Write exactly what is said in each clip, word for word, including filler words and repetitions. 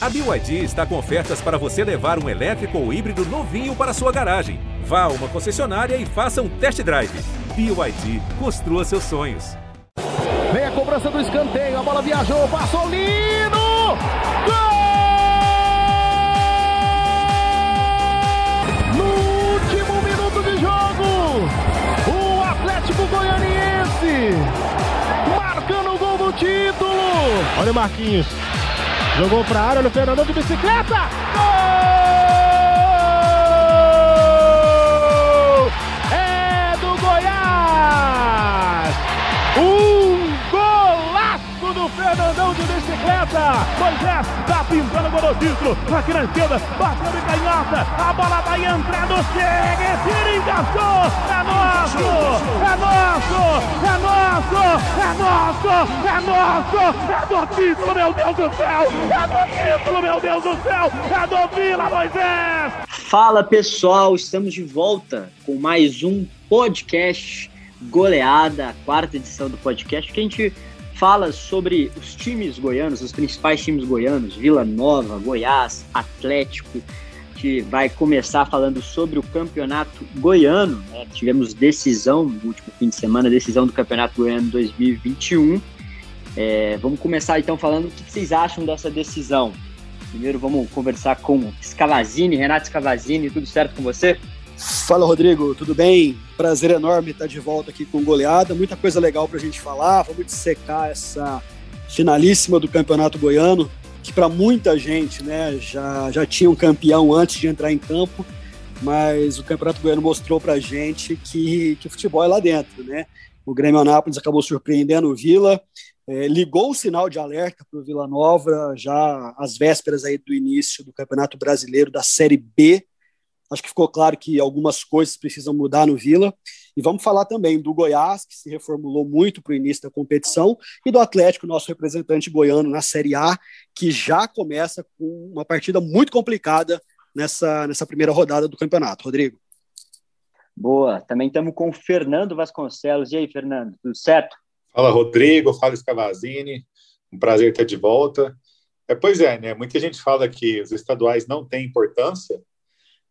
A B Y D está com ofertas para você levar um elétrico ou híbrido novinho para sua garagem. Vá a uma concessionária e faça um test drive. B Y D, construa seus sonhos. Vem a cobrança do escanteio, a bola viajou, passou o Lino! Gol! Goianiense, marcando o gol do título. Olha o Marquinhos, jogou pra área, olha o Fernandão de bicicleta. Gol! É do Goiás! Um golaço do Fernandão de bicicleta. Moisés tá pintando o gol do título, aqui na esquerda, bateu de canhota, a bola vai entrando, chega, tira, encaixou, é nosso! É nosso! É nosso! É nosso! É nosso! É do título, meu Deus do céu! É do título, meu Deus do céu! É do Vila, Moisés! Fala, pessoal! Estamos de volta com mais um podcast Goleada, a quarta edição do podcast, que a gente fala sobre os times goianos, os principais times goianos, Vila Nova, Goiás, Atlético. Que vai começar falando sobre o Campeonato Goiano, né? Tivemos decisão no último fim de semana, decisão do Campeonato Goiano dois mil e vinte e um. É, vamos começar então falando o que vocês acham dessa decisão. Primeiro vamos conversar com Scavazini, Renato Scavazini, tudo certo com você? Fala, Rodrigo, tudo bem? Prazer enorme estar de volta aqui com Goleada, muita coisa legal pra gente falar, vamos dissecar essa finalíssima do Campeonato Goiano, que para muita gente, né, já, já tinha um campeão antes de entrar em campo, mas o Campeonato Goiano mostrou para a gente que, que o futebol é lá dentro, né? O Grêmio Anápolis acabou surpreendendo o Vila, eh, ligou o sinal de alerta para o Vila Nova já às vésperas aí do início do Campeonato Brasileiro da Série B. Acho que ficou claro que algumas coisas precisam mudar no Vila. E vamos falar também do Goiás, que se reformulou muito para o início da competição, e do Atlético, nosso representante goiano na Série A, que já começa com uma partida muito complicada nessa, nessa primeira rodada do campeonato. Rodrigo. Boa. Também estamos com o Fernando Vasconcelos. E aí, Fernando, tudo certo? Fala, Rodrigo. Fala, Scavazini. Um prazer estar de volta. É, pois é, né? Muita gente fala que os estaduais não têm importância,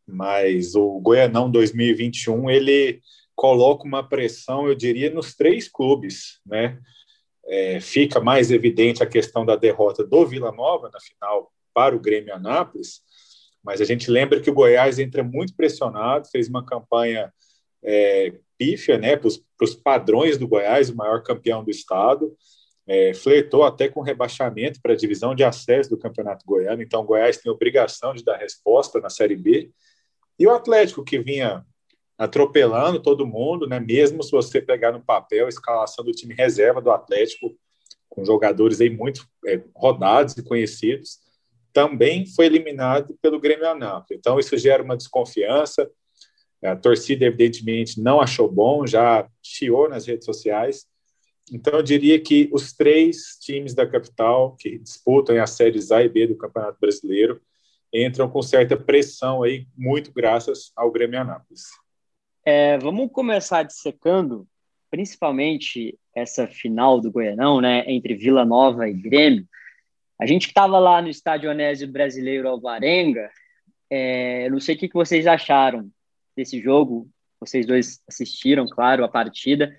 mas o Goianão dois mil e vinte e um, ele coloca uma pressão, eu diria, nos três clubes, né? É, fica mais evidente a questão da derrota do Vila Nova na final para o Grêmio Anápolis, mas a gente lembra que o Goiás entra muito pressionado, fez uma campanha é, pífia, né, para os padrões do Goiás, o maior campeão do estado, é, flertou até com rebaixamento para a divisão de acesso do Campeonato Goiano, então o Goiás tem obrigação de dar resposta na Série B, e o Atlético, que vinha atropelando todo mundo, né? Mesmo se você pegar no papel a escalação do time reserva do Atlético, com jogadores aí muito é, rodados e conhecidos, também foi eliminado pelo Grêmio Anápolis. Então, isso gera uma desconfiança. A torcida, evidentemente, não achou bom, já chiou nas redes sociais. Então, eu diria que os três times da capital que disputam as séries A e B do Campeonato Brasileiro entram com certa pressão aí, muito graças ao Grêmio Anápolis. É, vamos começar dissecando, principalmente essa final do Goianão, né, entre Vila Nova e Grêmio. A gente que estava lá no Estádio Onésio Brasileiro Alvarenga, é, não sei o que vocês acharam desse jogo, vocês dois assistiram, claro, a partida,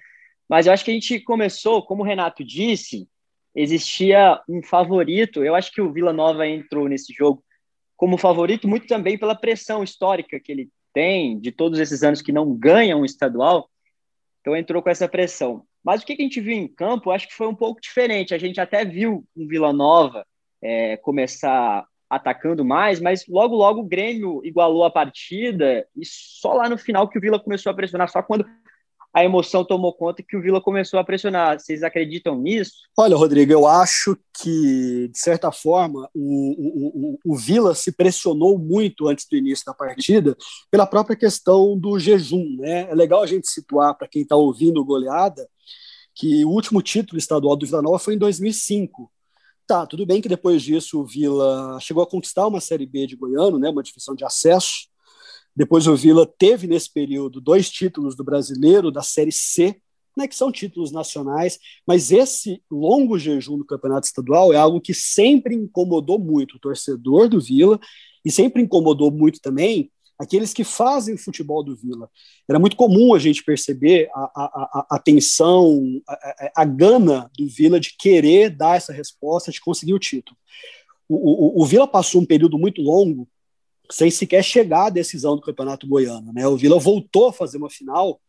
mas eu acho que a gente começou, como o Renato disse, existia um favorito, eu acho que o Vila Nova entrou nesse jogo como favorito, muito também pela pressão histórica que ele tem, de todos esses anos que não ganha um estadual, então entrou com essa pressão. Mas o que a gente viu em campo, acho que foi um pouco diferente. A gente até viu o Vila Nova é, começar atacando mais, mas logo, logo o Grêmio igualou a partida e só lá no final que o Vila começou a pressionar, só quando a emoção tomou conta que o Vila começou a pressionar. Vocês acreditam nisso? Olha, Rodrigo, eu acho que, de certa forma, o, o, o, o Vila se pressionou muito antes do início da partida pela própria questão do jejum, né? É legal a gente situar, para quem está ouvindo Goleada, que o último título estadual do Vila Nova foi em dois mil e cinco. Tá, tudo bem que depois disso o Vila chegou a conquistar uma Série B de Goiano, né? Uma divisão de acesso. Depois o Vila teve, nesse período, dois títulos do Brasileiro, da Série C né, que são títulos nacionais, mas esse longo jejum do campeonato estadual é algo que sempre incomodou muito o torcedor do Vila e sempre incomodou muito também aqueles que fazem o futebol do Vila. Era muito comum a gente perceber a, a, a, a tensão, a, a gana do Vila de querer dar essa resposta, de conseguir o título. O, o, o Vila passou um período muito longo sem sequer chegar à decisão do Campeonato Goiano, né? O Vila voltou a fazer uma final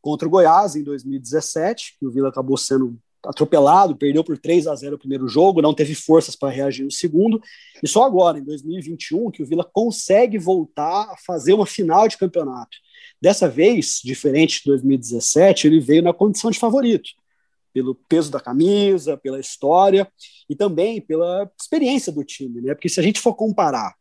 contra o Goiás em dois mil e dezessete, que o Vila acabou sendo atropelado, perdeu por três a zero o primeiro jogo, não teve forças para reagir no segundo, e só agora, em dois mil e vinte e um, que o Vila consegue voltar a fazer uma final de campeonato. Dessa vez, diferente de dois mil e dezessete, ele veio na condição de favorito, pelo peso da camisa, pela história, e também pela experiência do time, né? Porque se a gente for comparar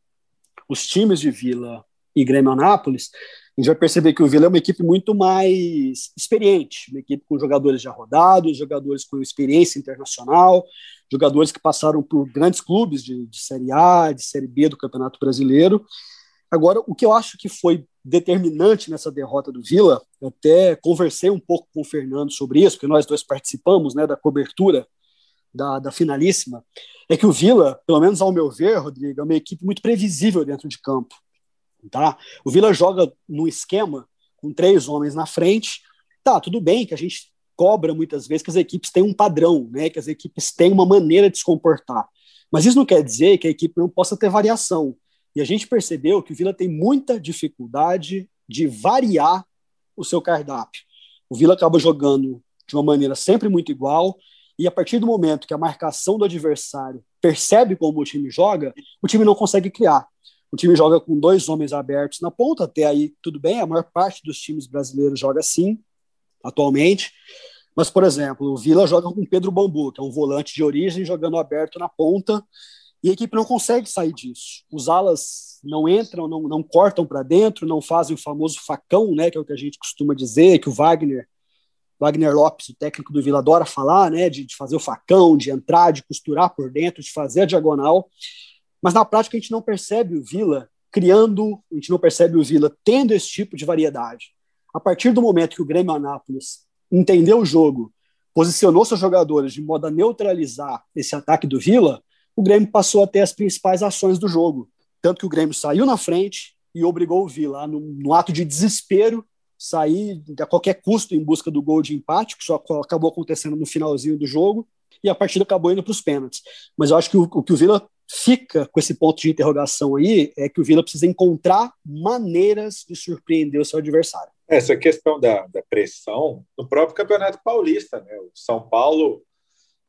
os times de Vila e Grêmio Anápolis, a gente vai perceber que o Vila é uma equipe muito mais experiente, uma equipe com jogadores já rodados, jogadores com experiência internacional, jogadores que passaram por grandes clubes de, de Série A, de Série B do Campeonato Brasileiro. Agora, o que eu acho que foi determinante nessa derrota do Vila, eu até conversei um pouco com o Fernando sobre isso, porque nós dois participamos, né, da cobertura da, da finalíssima, é que o Vila, pelo menos ao meu ver, Rodrigo, é uma equipe muito previsível dentro de campo. Tá? O Vila joga num esquema com três homens na frente. Tá, tudo bem que a gente cobra muitas vezes que as equipes têm um padrão, né? Que as equipes têm uma maneira de se comportar. Mas isso não quer dizer que a equipe não possa ter variação. E a gente percebeu que o Vila tem muita dificuldade de variar o seu cardápio. O Vila acaba jogando de uma maneira sempre muito igual, e a partir do momento que a marcação do adversário percebe como o time joga, o time não consegue criar. O time joga com dois homens abertos na ponta, até aí tudo bem, a maior parte dos times brasileiros joga assim, atualmente. Mas, por exemplo, o Vila joga com Pedro Bambu, que é um volante de origem, jogando aberto na ponta, e a equipe não consegue sair disso. Os alas não entram, não, não cortam para dentro, não fazem o famoso facão, né, que é o que a gente costuma dizer, que o Wagner, Wagner Lopes, o técnico do Vila, adora falar, né, de, de fazer o facão, de entrar, de costurar por dentro, de fazer a diagonal. Mas na prática a gente não percebe o Vila criando, a gente não percebe o Vila tendo esse tipo de variedade. A partir do momento que o Grêmio Anápolis entendeu o jogo, posicionou seus jogadores de modo a neutralizar esse ataque do Vila, o Grêmio passou a ter as principais ações do jogo. Tanto que o Grêmio saiu na frente e obrigou o Vila, no, no ato de desespero, sair a qualquer custo em busca do gol de empate, que só acabou acontecendo no finalzinho do jogo, e a partida acabou indo para os pênaltis. Mas eu acho que o, o que o Vila fica com esse ponto de interrogação aí é que o Vila precisa encontrar maneiras de surpreender o seu adversário. Essa questão da, da pressão no próprio Campeonato Paulista, né? O São Paulo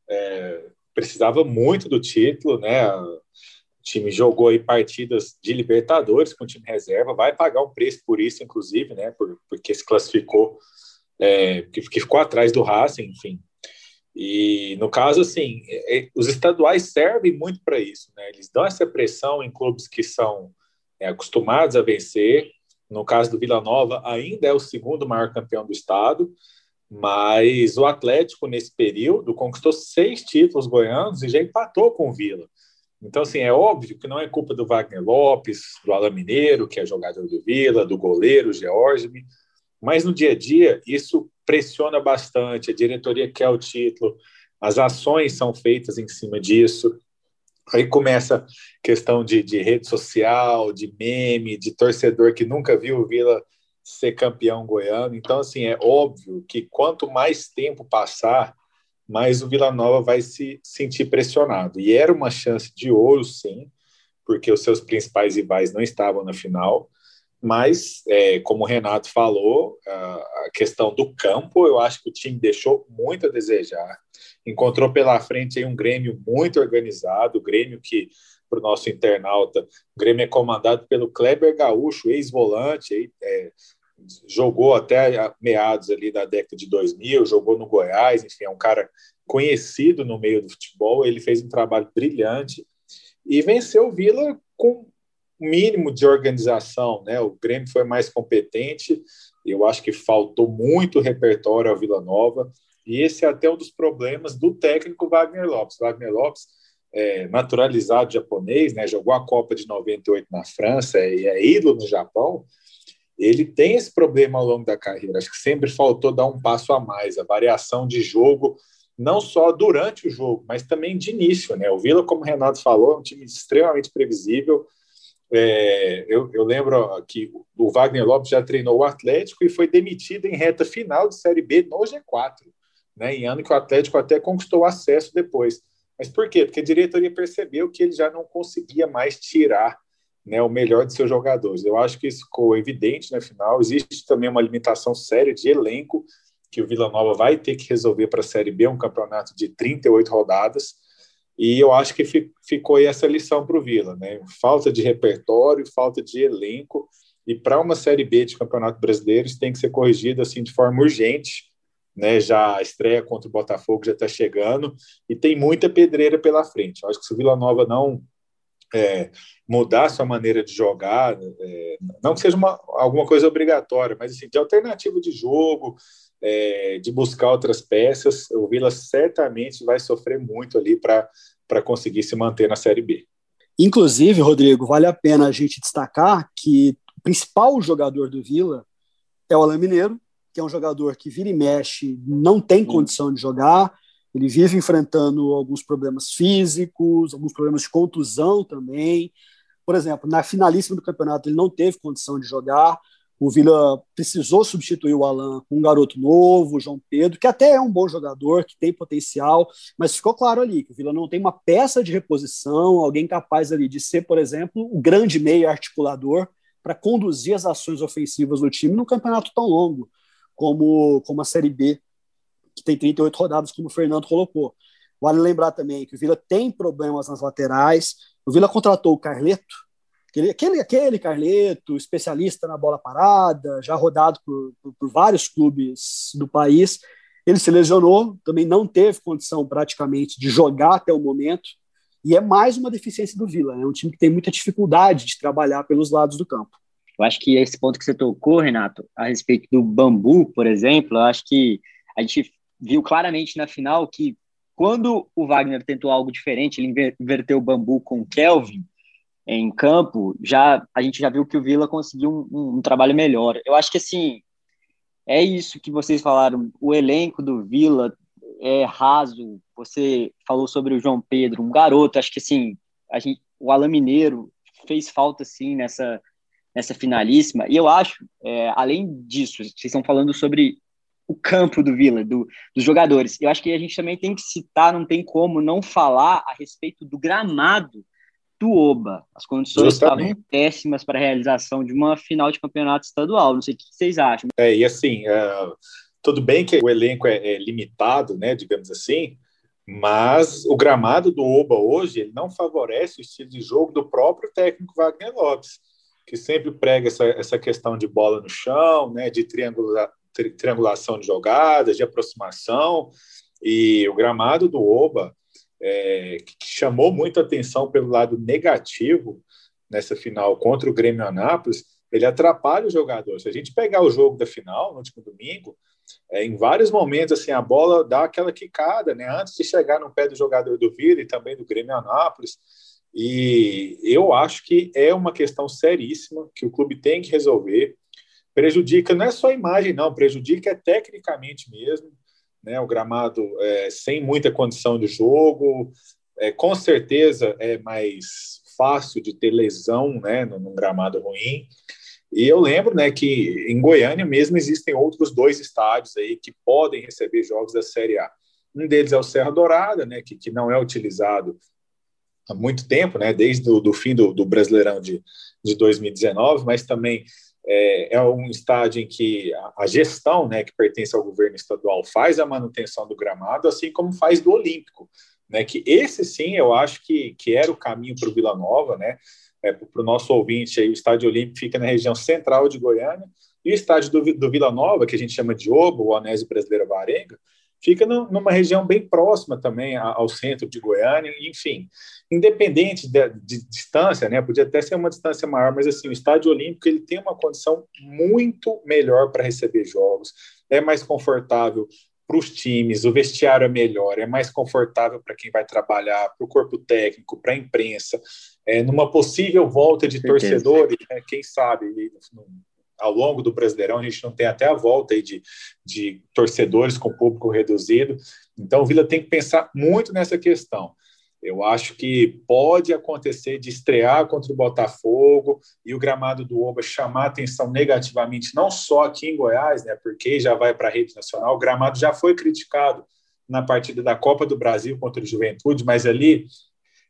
é, precisava muito do título, né? O time jogou aí partidas de Libertadores com o time reserva, vai pagar um preço por isso, inclusive, né? Por, porque se classificou, é, que, que ficou atrás do Racing, enfim. E, no caso, assim, os estaduais servem muito para isso, né? Eles dão essa pressão em clubes que são é, acostumados a vencer. No caso do Vila Nova, ainda é o segundo maior campeão do estado, mas o Atlético, nesse período, conquistou seis títulos goianos e já empatou com o Vila. Então, assim, é óbvio que não é culpa do Wagner Lopes, do Alain Mineiro, que é jogador do Vila, do goleiro George, mas no dia a dia isso pressiona bastante, a diretoria quer o título, as ações são feitas em cima disso, aí começa a questão de, de rede social, de meme, de torcedor que nunca viu o Vila ser campeão goiano. Então, assim, é óbvio que quanto mais tempo passar, mais o Vila Nova vai se sentir pressionado, e era uma chance de ouro, sim, porque os seus principais rivais não estavam na final. Mas, é, como o Renato falou, a questão do campo, eu acho que o time deixou muito a desejar. Encontrou pela frente aí um Grêmio muito organizado, o Grêmio que, para o nosso internauta, o Grêmio é comandado pelo Kleber Gaúcho, ex-volante, é, jogou até meados ali da década de dois mil, jogou no Goiás, enfim, é um cara conhecido no meio do futebol, ele fez um trabalho brilhante e venceu o Vila com mínimo de organização, né? O Grêmio foi mais competente, eu acho que faltou muito repertório ao Vila Nova, e esse é até um dos problemas do técnico Wagner Lopes. Wagner Lopes é naturalizado japonês, né? Jogou a Copa de noventa e oito na França e é ídolo no Japão, ele tem esse problema ao longo da carreira. Acho que sempre faltou dar um passo a mais, a variação de jogo, não só durante o jogo, mas também de início, né? O Vila, como o Renato falou, é um time extremamente previsível. É, eu, eu lembro que o Wagner Lopes já treinou o Atlético e foi demitido em reta final de Série B no G quatro, né, em ano que o Atlético até conquistou acesso depois. Mas por quê? Porque a diretoria percebeu que ele já não conseguia mais tirar, né, o melhor de seus jogadores. Eu acho que isso ficou evidente na final. Existe também uma limitação séria de elenco que o Vila Nova vai ter que resolver para a Série B, um campeonato de trinta e oito rodadas. E eu acho que ficou aí essa lição para o Vila, né? Falta de repertório, falta de elenco, e para uma Série B de Campeonato Brasileiro isso tem que ser corrigido assim, de forma urgente, né? Já a estreia contra o Botafogo já está chegando e tem muita pedreira pela frente. Eu acho que se o Vila Nova não é, mudar sua maneira de jogar, é, não que seja uma, alguma coisa obrigatória, mas assim, de alternativa de jogo, É, de buscar outras peças, o Vila certamente vai sofrer muito ali para conseguir se manter na Série B. Inclusive, Rodrigo, vale a pena a gente destacar que o principal jogador do Vila é o Alain Mineiro, que é um jogador que vira e mexe, não tem condição de jogar, ele vive enfrentando alguns problemas físicos, alguns problemas de contusão também. Por exemplo, na finalíssima do campeonato ele não teve condição de jogar. O Vila precisou substituir o Alain com um garoto novo, o João Pedro, que até é um bom jogador, que tem potencial, mas ficou claro ali que o Vila não tem uma peça de reposição, alguém capaz ali de ser, por exemplo, o grande meia articulador para conduzir as ações ofensivas do time num campeonato tão longo como, como a Série B, que tem trinta e oito rodadas, como o Fernando colocou. Vale lembrar também que o Vila tem problemas nas laterais. O Vila contratou o Carleto, Aquele, aquele Carleto, especialista na bola parada, já rodado por, por, por vários clubes do país. Ele se lesionou, também não teve condição praticamente de jogar até o momento, e é mais uma deficiência do Vila, né? É um time que tem muita dificuldade de trabalhar pelos lados do campo. Eu acho que esse ponto que você tocou, Renato, a respeito do Bambu, por exemplo, eu acho que a gente viu claramente na final que quando o Wagner tentou algo diferente, ele inverteu o Bambu com o Kelvin em campo, já, a gente já viu que o Vila conseguiu um, um, um trabalho melhor. Eu acho que, assim, é isso que vocês falaram, o elenco do Vila é raso. Você falou sobre o João Pedro, um garoto, acho que, assim, a gente, o Alain Mineiro fez falta, sim, nessa, nessa finalíssima. E eu acho, é, além disso, vocês estão falando sobre o campo do Vila, do, dos jogadores. Eu acho que a gente também tem que citar, não tem como não falar a respeito do gramado do Oba. As condições estavam péssimas para a realização de uma final de campeonato estadual. Não sei o que vocês acham. É, e assim, uh, tudo bem que o elenco é, é limitado, né, digamos assim, mas o gramado do Oba hoje ele não favorece o estilo de jogo do próprio técnico Wagner Lopes, que sempre prega essa, essa questão de bola no chão, né, de triangula, tri, triangulação de jogadas, de aproximação. E o gramado do Oba, É, que chamou muita atenção pelo lado negativo nessa final contra o Grêmio Anápolis, ele atrapalha o jogador. Se a gente pegar o jogo da final, no último domingo, é, em vários momentos assim, a bola dá aquela quicada, né, antes de chegar no pé do jogador do Vila e também do Grêmio Anápolis. E eu acho que é uma questão seríssima que o clube tem que resolver. Prejudica, não é só a imagem, não, prejudica tecnicamente mesmo. Né, o gramado é, sem muita condição de jogo, é, com certeza é mais fácil de ter lesão, né, num gramado ruim. E eu lembro, né, que em Goiânia mesmo existem outros dois estádios aí que podem receber jogos da Série A. Um deles é o Serra Dourada, né, que, que não é utilizado há muito tempo, né, desde o do fim do, do Brasileirão de, de dois mil e dezenove, mas também É, é um estádio em que a gestão, né, que pertence ao governo estadual faz a manutenção do gramado, assim como faz do Olímpico, né, que esse sim eu acho que, que era o caminho para o Vila Nova, né, é, para o nosso ouvinte aí, o Estádio Olímpico fica na região central de Goiânia, e o estádio do, do Vila Nova, que a gente chama de Oba, o Onésio Brasileiro Alvarenga, fica no, numa região bem próxima também ao centro de Goiânia, enfim, independente de, de distância, né, podia até ser uma distância maior, mas assim, o Estádio Olímpico ele tem uma condição muito melhor para receber jogos, é mais confortável para os times, o vestiário é melhor, é mais confortável para quem vai trabalhar, para o corpo técnico, para a imprensa, é, numa possível volta de torcedores, né, quem sabe, ao longo do Brasileirão, a gente não tem até a volta aí de, de torcedores com público reduzido. Então o Vila tem que pensar muito nessa questão. Eu acho que pode acontecer de estrear contra o Botafogo e o gramado do Oba chamar atenção negativamente, não só aqui em Goiás, né, porque já vai para a rede nacional. O gramado já foi criticado na partida da Copa do Brasil contra o Juventude, mas ali,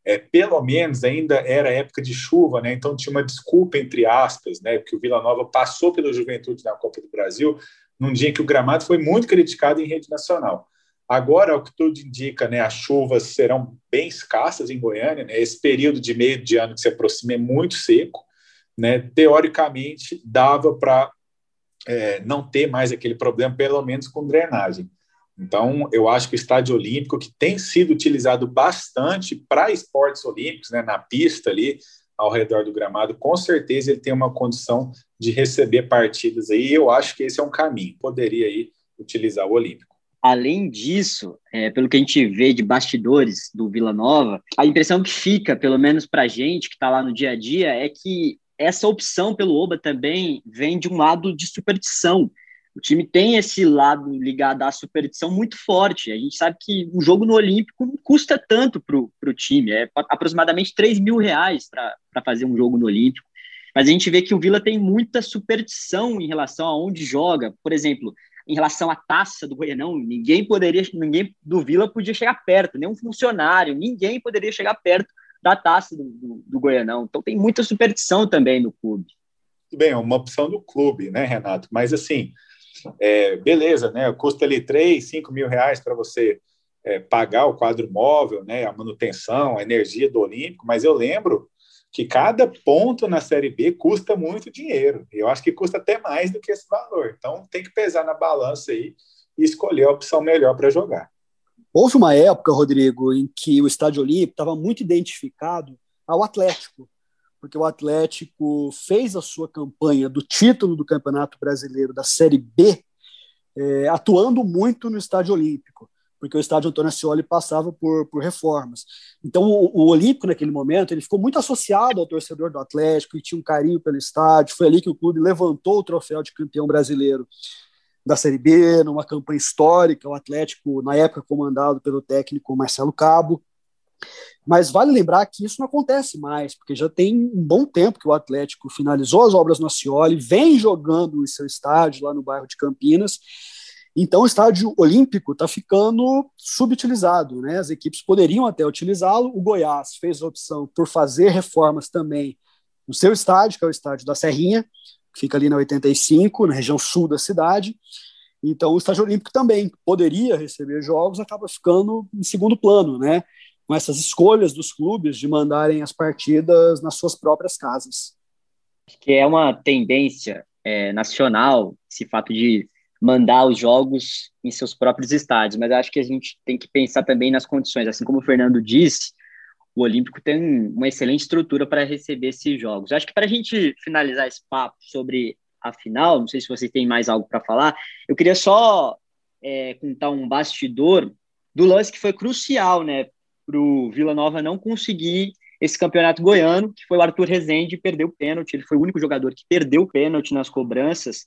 é, pelo menos, ainda era época de chuva, né, então tinha uma desculpa, entre aspas, né, porque o Vila Nova passou pela Juventude na Copa do Brasil num dia em que o gramado foi muito criticado em rede nacional. Agora, o que tudo indica, né, as chuvas serão bem escassas em Goiânia, né, esse período de meio de ano que se aproxima é muito seco, né, teoricamente dava para é, não ter mais aquele problema, pelo menos com drenagem. Então, eu acho que o Estádio Olímpico, que tem sido utilizado bastante para esportes olímpicos, né, na pista ali, ao redor do gramado, com certeza ele tem uma condição de receber partidas aí, e eu acho que esse é um caminho, poderia aí utilizar o Olímpico. Além disso, é, pelo que a gente vê de bastidores do Vila Nova, a impressão que fica, pelo menos para a gente que está lá no dia a dia, é que essa opção pelo Oba também vem de um lado de superstição. O time tem esse lado ligado à superstição muito forte. A gente sabe que o jogo no Olímpico não custa tanto para o time, é aproximadamente três mil reais para fazer um jogo no Olímpico. Mas a gente vê que o Vila tem muita superstição em relação a onde joga. Por exemplo, em relação à taça do Goianão, ninguém poderia, ninguém do Vila podia chegar perto, nenhum funcionário, ninguém poderia chegar perto da taça do, do, do Goianão. Então tem muita superstição também no clube. Bem, é uma opção do clube, né, Renato? Mas assim, é, beleza, né? Custa ali três, cinco mil reais para você é, pagar o quadro móvel, né, a manutenção, a energia do Olímpico, mas eu lembro que cada ponto na Série B custa muito dinheiro. Eu acho que custa até mais do que esse valor. Então, tem que pesar na balança aí e escolher a opção melhor para jogar. Houve uma época, Rodrigo, em que o Estádio Olímpico estava muito identificado ao Atlético, porque o Atlético fez a sua campanha do título do Campeonato Brasileiro da Série B, é, atuando muito no Estádio Olímpico, porque o estádio Antônio Ascioli passava por, por reformas. Então, o, o Olímpico, naquele momento, ele ficou muito associado ao torcedor do Atlético e tinha um carinho pelo estádio. Foi ali que o clube levantou o troféu de campeão brasileiro da Série B, numa campanha histórica, o Atlético, na época, comandado pelo técnico Marcelo Cabo. Mas vale lembrar que isso não acontece mais, porque já tem um bom tempo que o Atlético finalizou as obras no Ascioli, vem jogando em seu estádio lá no bairro de Campinas. Então, o Estádio Olímpico está ficando subutilizado, né? As equipes poderiam até utilizá-lo. O Goiás fez a opção por fazer reformas também no seu estádio, que é o estádio da Serrinha, que fica ali na oitenta e cinco, na região sul da cidade. Então, o Estádio Olímpico também poderia receber jogos, acaba ficando em segundo plano, né? Com essas escolhas dos clubes de mandarem as partidas nas suas próprias casas. Acho que é uma tendência é, nacional, esse fato de mandar os jogos em seus próprios estádios, mas acho que a gente tem que pensar também nas condições. Assim como o Fernando disse, o Olímpico tem uma excelente estrutura para receber esses jogos. Acho que para a gente finalizar esse papo sobre a final, não sei se vocês têm mais algo para falar, eu queria só é, contar um bastidor do lance que foi crucial, né, para o Vila Nova não conseguir esse campeonato goiano, que foi o Arthur Rezende, que perdeu o pênalti. Ele foi o único jogador que perdeu o pênalti nas cobranças.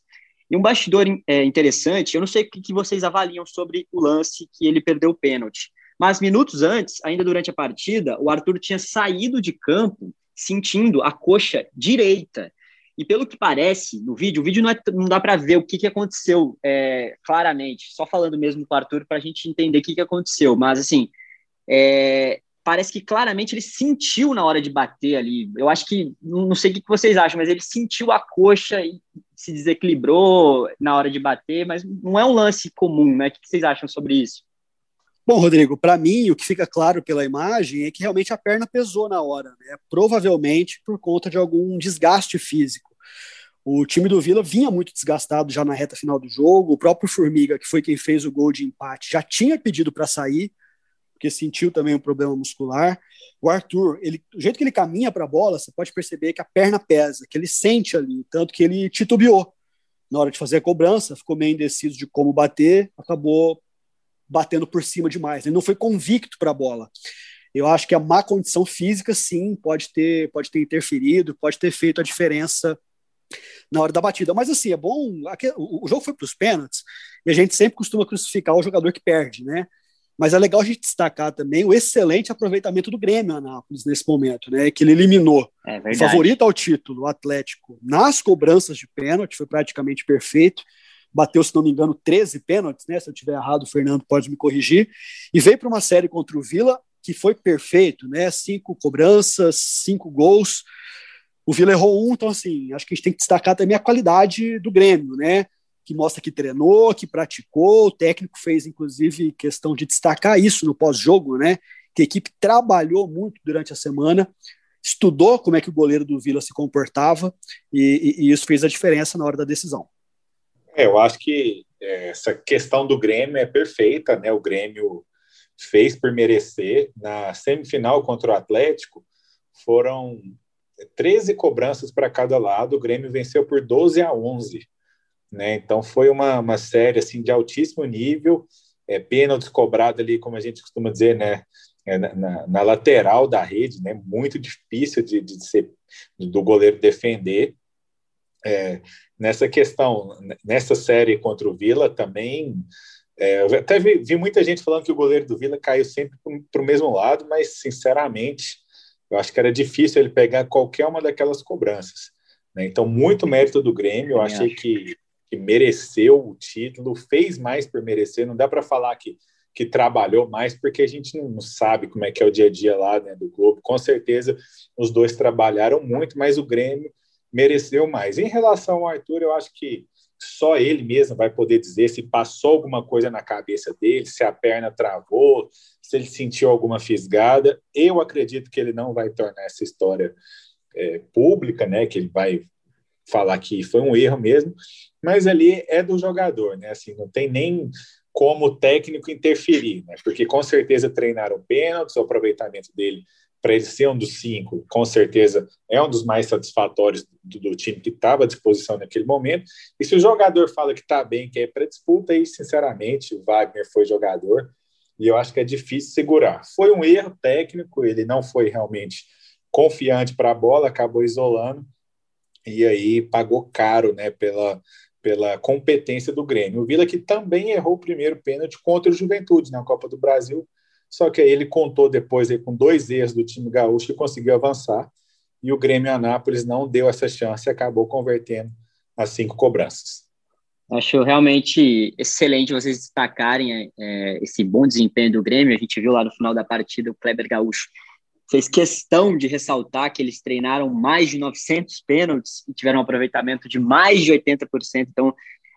E um bastidor é, interessante, eu não sei o que vocês avaliam sobre o lance que ele perdeu o pênalti, mas minutos antes, ainda durante a partida, o Arthur tinha saído de campo sentindo a coxa direita. E pelo que parece no vídeo, o vídeo não, é, não dá para ver o que, que aconteceu é, claramente, só falando mesmo com o Arthur para a gente entender o que, que aconteceu. Mas assim, é, parece que claramente ele sentiu na hora de bater ali. Eu acho que, não sei o que vocês acham, mas ele sentiu a coxa e se desequilibrou na hora de bater, mas não é um lance comum, né? O que vocês acham sobre isso? Bom, Rodrigo, para mim, o que fica claro pela imagem é que realmente a perna pesou na hora, né? Provavelmente por conta de algum desgaste físico. O time do Vila vinha muito desgastado já na reta final do jogo. O próprio Formiga, que foi quem fez o gol de empate, já tinha pedido para sair, porque sentiu também um problema muscular. O Arthur, ele, do jeito que ele caminha para a bola, você pode perceber que a perna pesa, que ele sente ali, tanto que ele titubeou na hora de fazer a cobrança, ficou meio indeciso de como bater, acabou batendo por cima demais. Ele não foi convicto para a bola. Eu acho que a má condição física, sim, pode ter, pode ter interferido, pode ter feito a diferença na hora da batida. Mas assim, é bom, o jogo foi para os pênaltis, e a gente sempre costuma crucificar o jogador que perde, né? Mas é legal a gente destacar também o excelente aproveitamento do Grêmio Anápolis nesse momento, né? Que ele eliminou é o favorito ao título, o Atlético, nas cobranças de pênalti, foi praticamente perfeito. Bateu, se não me engano, treze pênaltis, né? Se eu tiver errado, o Fernando pode me corrigir. E veio para uma série contra o Vila, que foi perfeito, né? Cinco cobranças, cinco gols. O Vila errou um, então, assim, acho que a gente tem que destacar também a qualidade do Grêmio, né? Que mostra que treinou, que praticou. O técnico fez, inclusive, questão de destacar isso no pós-jogo, né? Que a equipe trabalhou muito durante a semana, estudou como é que o goleiro do Vila se comportava, e, e, e isso fez a diferença na hora da decisão. É, eu acho que essa questão do Grêmio é perfeita, né? O Grêmio fez por merecer. Na semifinal contra o Atlético, foram treze cobranças para cada lado, o Grêmio venceu por doze a onze, né? Então foi uma, uma série assim, de altíssimo nível, é, pênaltis cobrado ali, como a gente costuma dizer, né? É, na, na lateral da rede, né? Muito difícil de, de ser, do goleiro defender. É, nessa questão, nessa série contra o Vila também, é, eu até vi, vi muita gente falando que o goleiro do Vila caiu sempre para o mesmo lado, mas sinceramente eu acho que era difícil ele pegar qualquer uma daquelas cobranças, né? Então muito mérito do Grêmio, eu achei que, que mereceu o título, fez mais por merecer, não dá para falar que, que trabalhou mais, porque a gente não sabe como é que é o dia a dia lá, né, do clube. Com certeza os dois trabalharam muito, mas o Grêmio mereceu mais. Em relação ao Arthur, eu acho que só ele mesmo vai poder dizer se passou alguma coisa na cabeça dele, se a perna travou, se ele sentiu alguma fisgada. Eu acredito que ele não vai tornar essa história é, pública, né, que ele vai falar que foi um erro mesmo, mas ali é do jogador, né, assim, não tem nem como o técnico interferir, né, porque com certeza treinaram pênaltis, o aproveitamento dele para ele ser um dos cinco, com certeza é um dos mais satisfatórios do, do time que estava à disposição naquele momento. E se o jogador fala que está bem, que é para disputa, aí, sinceramente, o Wagner foi jogador, e eu acho que é difícil segurar. Foi um erro técnico, ele não foi realmente confiante para a bola, acabou isolando, e aí pagou caro, né, pela, pela competência do Grêmio. O Vila, que também errou o primeiro pênalti contra o Juventude na Copa do Brasil, só que aí ele contou depois aí com dois erros do time gaúcho e conseguiu avançar, e o Grêmio Anápolis não deu essa chance e acabou convertendo as cinco cobranças. Acho realmente excelente vocês destacarem é, esse bom desempenho do Grêmio. A gente viu lá no final da partida o Kleber Gaúcho fez questão de ressaltar que eles treinaram mais de novecentos pênaltis e tiveram um aproveitamento de mais de oitenta por cento, então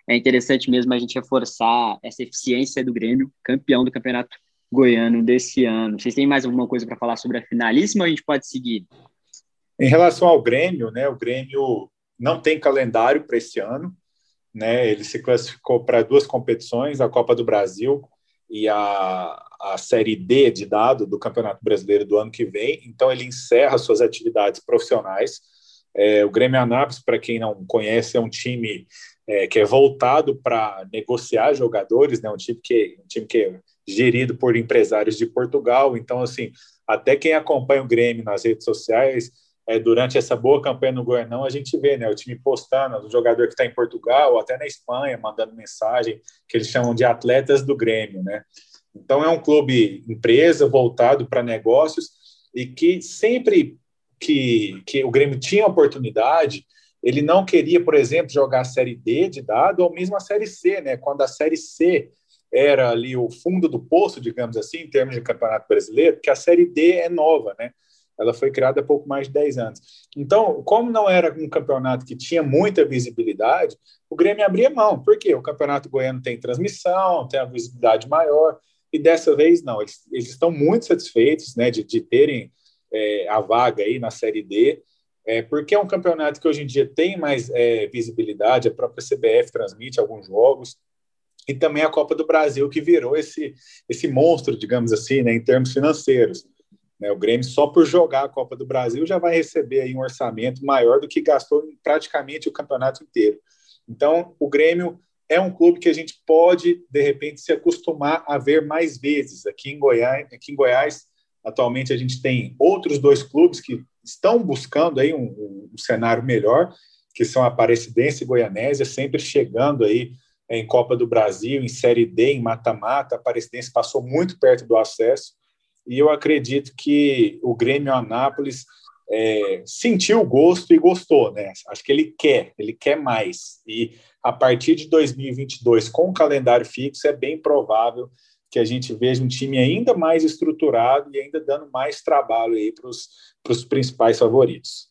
é interessante mesmo a gente reforçar essa eficiência do Grêmio, campeão do Campeonato Goiano desse ano. Vocês têm mais alguma coisa para falar sobre a finalíssima ou a gente pode seguir? Em relação ao Grêmio, né, o Grêmio não tem calendário para esse ano, né, ele se classificou para duas competições, a Copa do Brasil e a, a Série D de dado do Campeonato Brasileiro do ano que vem, então ele encerra suas atividades profissionais. É, o Grêmio Anápolis, para quem não conhece, é um time é, que é voltado para negociar jogadores, né, um time que, um time que gerido por empresários de Portugal. Então, assim, até quem acompanha o Grêmio nas redes sociais, é, durante essa boa campanha no Goianão, a gente vê, né, o time postando, o jogador que está em Portugal, até na Espanha, mandando mensagem, que eles chamam de atletas do Grêmio, né? Então, é um clube empresa voltado para negócios e que sempre que, que o Grêmio tinha oportunidade, ele não queria, por exemplo, jogar a Série D de dado ou mesmo a Série C, né? Quando a Série C era ali o fundo do poço, digamos assim, em termos de Campeonato Brasileiro, porque a Série D é nova, né? Ela foi criada há pouco mais de dez anos. Então, como não era um campeonato que tinha muita visibilidade, o Grêmio abria mão, porque o Campeonato Goiano tem transmissão, tem a visibilidade maior, e dessa vez não. Eles, eles estão muito satisfeitos, né, de, de terem é, a vaga aí na Série D, é, porque é um campeonato que hoje em dia tem mais é, visibilidade, a própria C B F transmite alguns jogos, e também a Copa do Brasil, que virou esse, esse monstro, digamos assim, né, em termos financeiros. Né, o Grêmio, só por jogar a Copa do Brasil, já vai receber aí um orçamento maior do que gastou em praticamente o campeonato inteiro. Então, o Grêmio é um clube que a gente pode, de repente, se acostumar a ver mais vezes. Aqui em Goiás, aqui em Goiás atualmente, a gente tem outros dois clubes que estão buscando aí um, um cenário melhor, que são Aparecidense e Goianésia, sempre chegando aí em Copa do Brasil, em Série D, em mata-mata. Aparecidense passou muito perto do acesso e eu acredito que o Grêmio Anápolis é, sentiu o gosto e gostou, né? Acho que ele quer, ele quer mais. E a partir de dois mil e vinte e dois, com o calendário fixo, é bem provável que a gente veja um time ainda mais estruturado e ainda dando mais trabalho aí para os principais favoritos.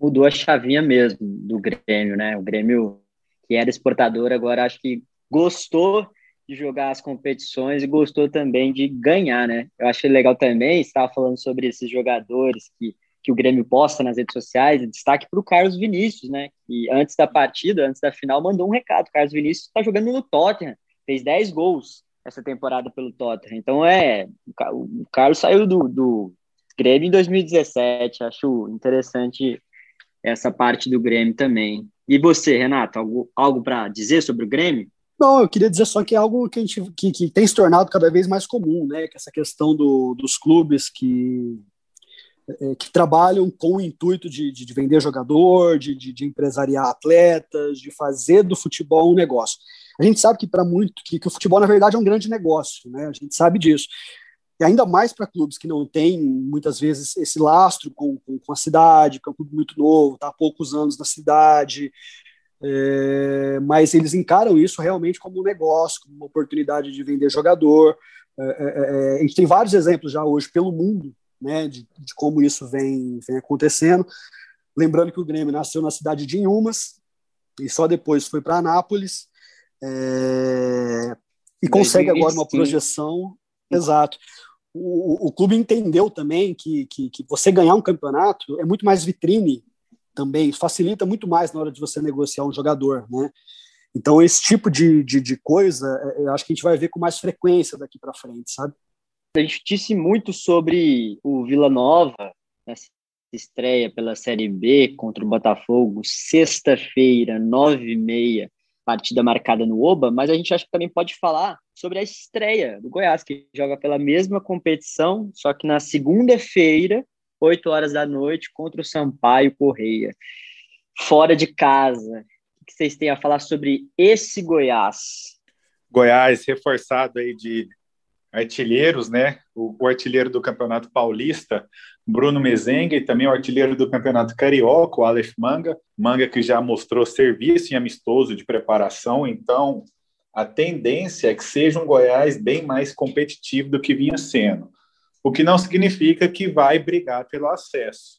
Mudou a chavinha mesmo do Grêmio, né? O Grêmio, que era exportador, agora acho que gostou de jogar as competições e gostou também de ganhar, né? Eu achei legal também, você estava falando sobre esses jogadores que, que o Grêmio posta nas redes sociais, destaque para o Carlos Vinícius, né? E antes da partida, antes da final, mandou um recado. O Carlos Vinícius está jogando no Tottenham, fez dez gols essa temporada pelo Tottenham. Então, é, o Carlos saiu do, do Grêmio em dois mil e dezessete, acho interessante essa parte do Grêmio também. E você, Renato, algo, algo para dizer sobre o Grêmio? Não, eu queria dizer só que é algo que, a gente, que, que tem se tornado cada vez mais comum, né? Que essa questão do, dos clubes que, é, que trabalham com o intuito de, de, de vender jogador, de, de, de empresariar atletas, de fazer do futebol um negócio. A gente sabe que para muito que, que o futebol, na verdade, é um grande negócio, né? A gente sabe disso. E ainda mais para clubes que não têm, muitas vezes, esse lastro com, com, com a cidade, porque é um clube muito novo, está há poucos anos na cidade, é, mas eles encaram isso realmente como um negócio, como uma oportunidade de vender jogador. É, é, a gente tem vários exemplos já hoje pelo mundo, né, de, de como isso vem, vem acontecendo. Lembrando que o Grêmio nasceu na cidade de Inhumas e só depois foi para Anápolis. É, e consegue agora uma projeção. Exato. O, o clube entendeu também que, que, que você ganhar um campeonato é muito mais vitrine também, facilita muito mais na hora de você negociar um jogador, né? Então esse tipo de, de, de coisa eu acho que a gente vai ver com mais frequência daqui para frente, sabe? A gente disse muito sobre o Vila Nova nessa estreia pela Série B contra o Botafogo, sexta-feira, nove e meia, partida marcada no Oba, mas a gente acha que também pode falar sobre a estreia do Goiás, que joga pela mesma competição, só que na segunda-feira, oito horas da noite, contra o Sampaio Correia, fora de casa. O que vocês têm a falar sobre esse Goiás? Goiás reforçado aí de artilheiros, né? O, o artilheiro do Campeonato Paulista, Bruno Mezenga, e também o artilheiro do Campeonato Carioca, o Alef Manga, Manga que já mostrou serviço em amistoso de preparação, então a tendência é que seja um Goiás bem mais competitivo do que vinha sendo, o que não significa que vai brigar pelo acesso,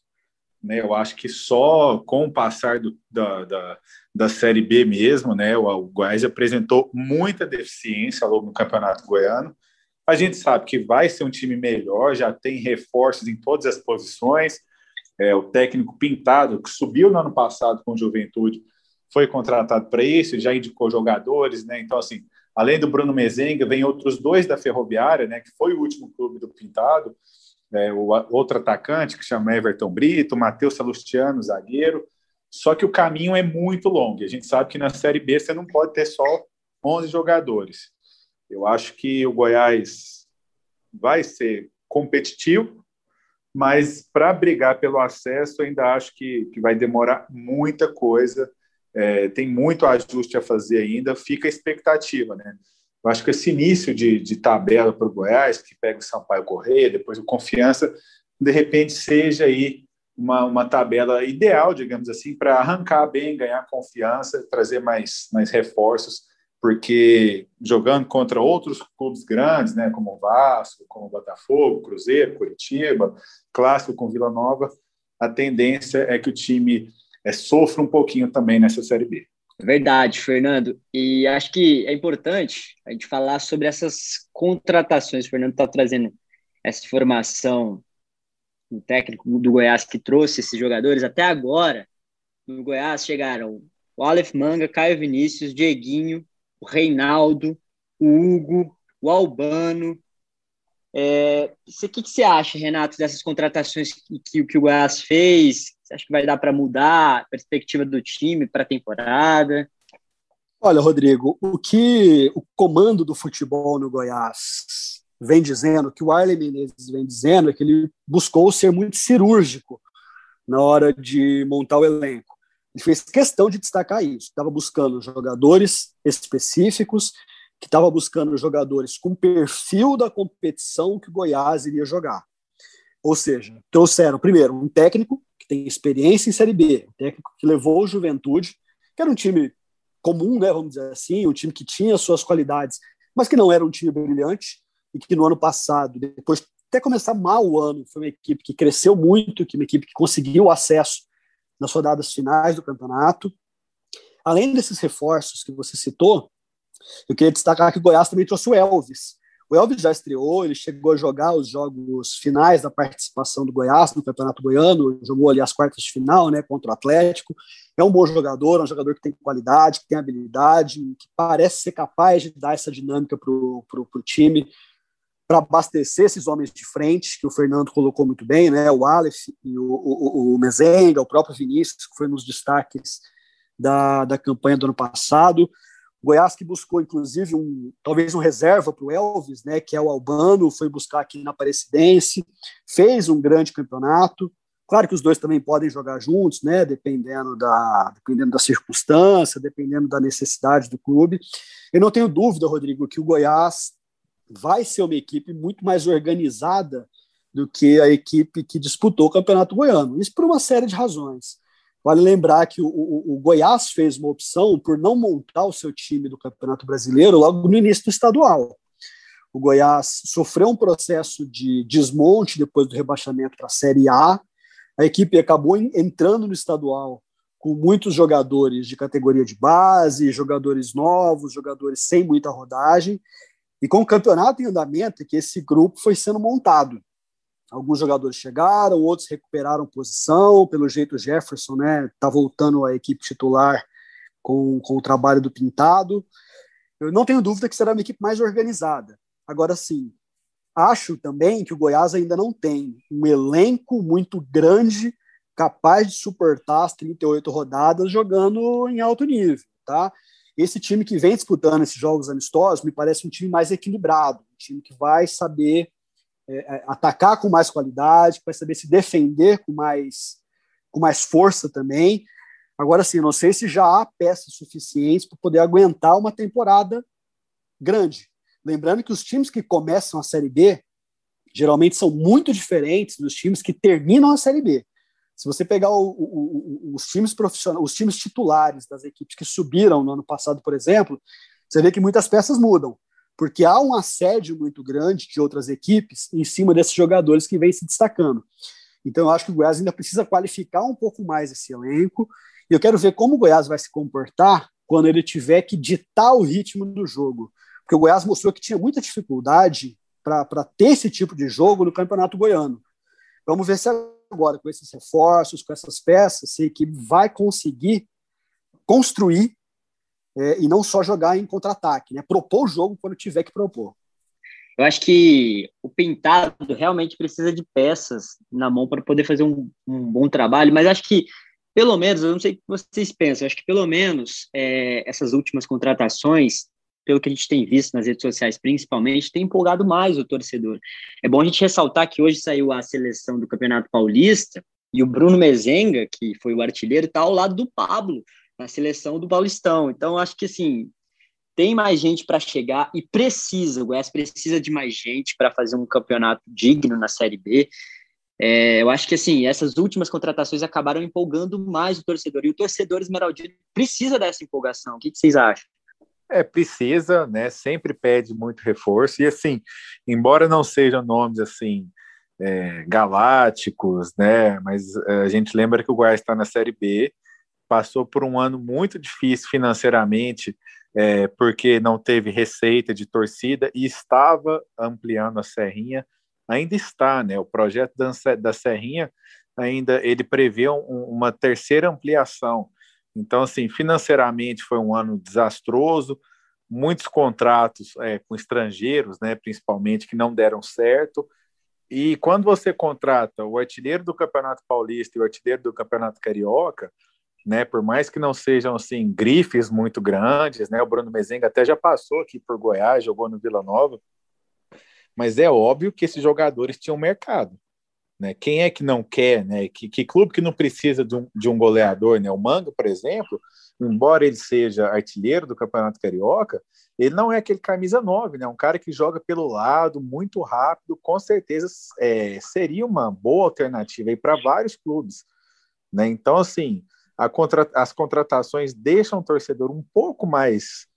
né? Eu acho que só com o passar do, da, da, da Série B mesmo, né? o, o Goiás apresentou muita deficiência ao longo do Campeonato Goiano. A gente sabe que vai ser um time melhor, já tem reforços em todas as posições. É, o técnico Pintado, que subiu no ano passado com o Juventude, foi contratado para isso, já indicou jogadores, né? Então, assim, além do Bruno Mezenga, vem outros dois da Ferroviária, né? Que foi o último clube do Pintado, é, o outro atacante, que chama Everton Brito, Matheus Salustiano, zagueiro. Só que o caminho é muito longo. A gente sabe que na Série B você não pode ter só onze jogadores. Eu acho que o Goiás vai ser competitivo, mas para brigar pelo acesso ainda acho que, que vai demorar muita coisa, é, tem muito ajuste a fazer ainda, fica a expectativa, né? Eu acho que esse início de, de tabela para o Goiás, que pega o Sampaio Correia, depois o Confiança, de repente seja aí uma, uma tabela ideal, digamos assim, para arrancar bem, ganhar confiança, trazer mais, mais reforços, porque jogando contra outros clubes grandes, né, como o Vasco, como o Botafogo, Cruzeiro, Curitiba, clássico com Vila Nova, a tendência é que o time é, sofra um pouquinho também nessa Série B. Verdade, Fernando. E acho que é importante a gente falar sobre essas contratações. O Fernando está trazendo essa informação, o técnico do Goiás que trouxe esses jogadores. Até agora, no Goiás chegaram o Alef Manga, Caio Vinícius, Dieguinho, o Reinaldo, o Hugo, o Albano. É, o que, que você acha, Renato, dessas contratações que, que o Goiás fez? Você acha que vai dar para mudar a perspectiva do time para a temporada? Olha, Rodrigo, o que o comando do futebol no Goiás vem dizendo, o que o Arlen Menezes vem dizendo, é que ele buscou ser muito cirúrgico na hora de montar o elenco. Ele fez questão de destacar isso. Estava buscando jogadores específicos, que estava buscando jogadores com perfil da competição que o Goiás iria jogar. Ou seja, trouxeram, primeiro, um técnico que tem experiência em Série B, um técnico que levou o Juventude, que era um time comum, né, vamos dizer assim, um time que tinha suas qualidades, mas que não era um time brilhante, e que no ano passado, depois até começar mal o ano, foi uma equipe que cresceu muito, que uma equipe que conseguiu acesso nas rodadas finais do campeonato. Além desses reforços que você citou, eu queria destacar que o Goiás também trouxe o Elvis. O Elvis já estreou, ele chegou a jogar os jogos finais da participação do Goiás no Campeonato Goiano, jogou ali as quartas de final, né, contra o Atlético. É um bom jogador, é um jogador que tem qualidade, que tem habilidade, que parece ser capaz de dar essa dinâmica para o time, para abastecer esses homens de frente, que o Fernando colocou muito bem, né, o Alef, e o, o, o Mezenga, o próprio Vinícius, que foi nos destaques da, da campanha do ano passado. O Goiás que buscou, inclusive, um, talvez um reserva para o Elvis, né, que é o Albano, foi buscar aqui na Aparecidense, fez um grande campeonato. Claro que os dois também podem jogar juntos, né, dependendo da, dependendo da circunstância, dependendo da necessidade do clube. Eu não tenho dúvida, Rodrigo, que o Goiás vai ser uma equipe muito mais organizada do que a equipe que disputou o Campeonato Goiano. Isso por uma série de razões. Vale lembrar que o, o, o Goiás fez uma opção por não montar o seu time do Campeonato Brasileiro logo no início do estadual. O Goiás sofreu um processo de desmonte depois do rebaixamento para a Série A. A equipe acabou entrando no estadual com muitos jogadores de categoria de base, jogadores novos, jogadores sem muita rodagem. E com o campeonato em andamento é que esse grupo foi sendo montado. Alguns jogadores chegaram, outros recuperaram posição. Pelo jeito, o Jefferson, né, tá voltando à equipe titular com, com o trabalho do Pintado. Eu não tenho dúvida que será uma equipe mais organizada. Agora sim, acho também que o Goiás ainda não tem um elenco muito grande capaz de suportar as trinta e oito rodadas jogando em alto nível, tá? Esse time que vem disputando esses jogos amistosos me parece um time mais equilibrado, um time que vai saber é, atacar com mais qualidade, que vai saber se defender com mais, com mais força também. Agora sim, não sei se já há peças suficientes para poder aguentar uma temporada grande. Lembrando que os times que começam a Série B geralmente são muito diferentes dos times que terminam a Série B. Se você pegar o, o, o, os times profissionais, os times titulares das equipes que subiram no ano passado, por exemplo, você vê que muitas peças mudam, porque há um assédio muito grande de outras equipes em cima desses jogadores que vêm se destacando. Então eu acho que o Goiás ainda precisa qualificar um pouco mais esse elenco, e eu quero ver como o Goiás vai se comportar quando ele tiver que ditar o ritmo do jogo, porque o Goiás mostrou que tinha muita dificuldade para ter esse tipo de jogo no Campeonato Goiano. Vamos ver se a agora, com esses reforços, com essas peças, se a equipe vai conseguir construir é, e não só jogar em contra-ataque, né? Propor o jogo quando tiver que propor. Eu acho que o Pintado realmente precisa de peças na mão para poder fazer um, um bom trabalho, mas acho que, pelo menos, eu não sei o que vocês pensam, acho que pelo menos é, essas últimas contratações, pelo que a gente tem visto nas redes sociais, principalmente, tem empolgado mais o torcedor. É bom a gente ressaltar que hoje saiu a seleção do Campeonato Paulista e o Bruno Mezenga, que foi o artilheiro, está ao lado do Pablo, na seleção do Paulistão. Então, acho que, assim, tem mais gente para chegar e precisa, o Goiás precisa de mais gente para fazer um campeonato digno na Série B. É, eu acho que, assim, essas últimas contratações acabaram empolgando mais o torcedor, e o torcedor esmeraldino precisa dessa empolgação. O que, que vocês acham? É, precisa, né? Sempre pede muito reforço, e assim, embora não sejam nomes assim é, galácticos, né? Mas a gente lembra que o Goiás está na Série B, passou por um ano muito difícil financeiramente, é, porque não teve receita de torcida e estava ampliando a Serrinha, ainda está, né? O projeto da Serrinha ainda ele prevê um, uma terceira ampliação. Então, assim, financeiramente foi um ano desastroso, muitos contratos é, com estrangeiros, né, principalmente, que não deram certo. E quando você contrata o artilheiro do Campeonato Paulista e o artilheiro do Campeonato Carioca, né, por mais que não sejam assim, grifes muito grandes, né, o Bruno Mezenga até já passou aqui por Goiás, jogou no Vila Nova, mas é óbvio que esses jogadores tinham mercado. Né? Quem é que não quer? Né? Que, que clube que não precisa de um, de um goleador? Né? O Manga, por exemplo, embora ele seja artilheiro do Campeonato Carioca, ele não é aquele camisa nove, né? Um cara que joga pelo lado, muito rápido, com certeza é, seria uma boa alternativa para vários clubes. Né? Então, assim, a contra... as contratações deixam o torcedor um pouco mais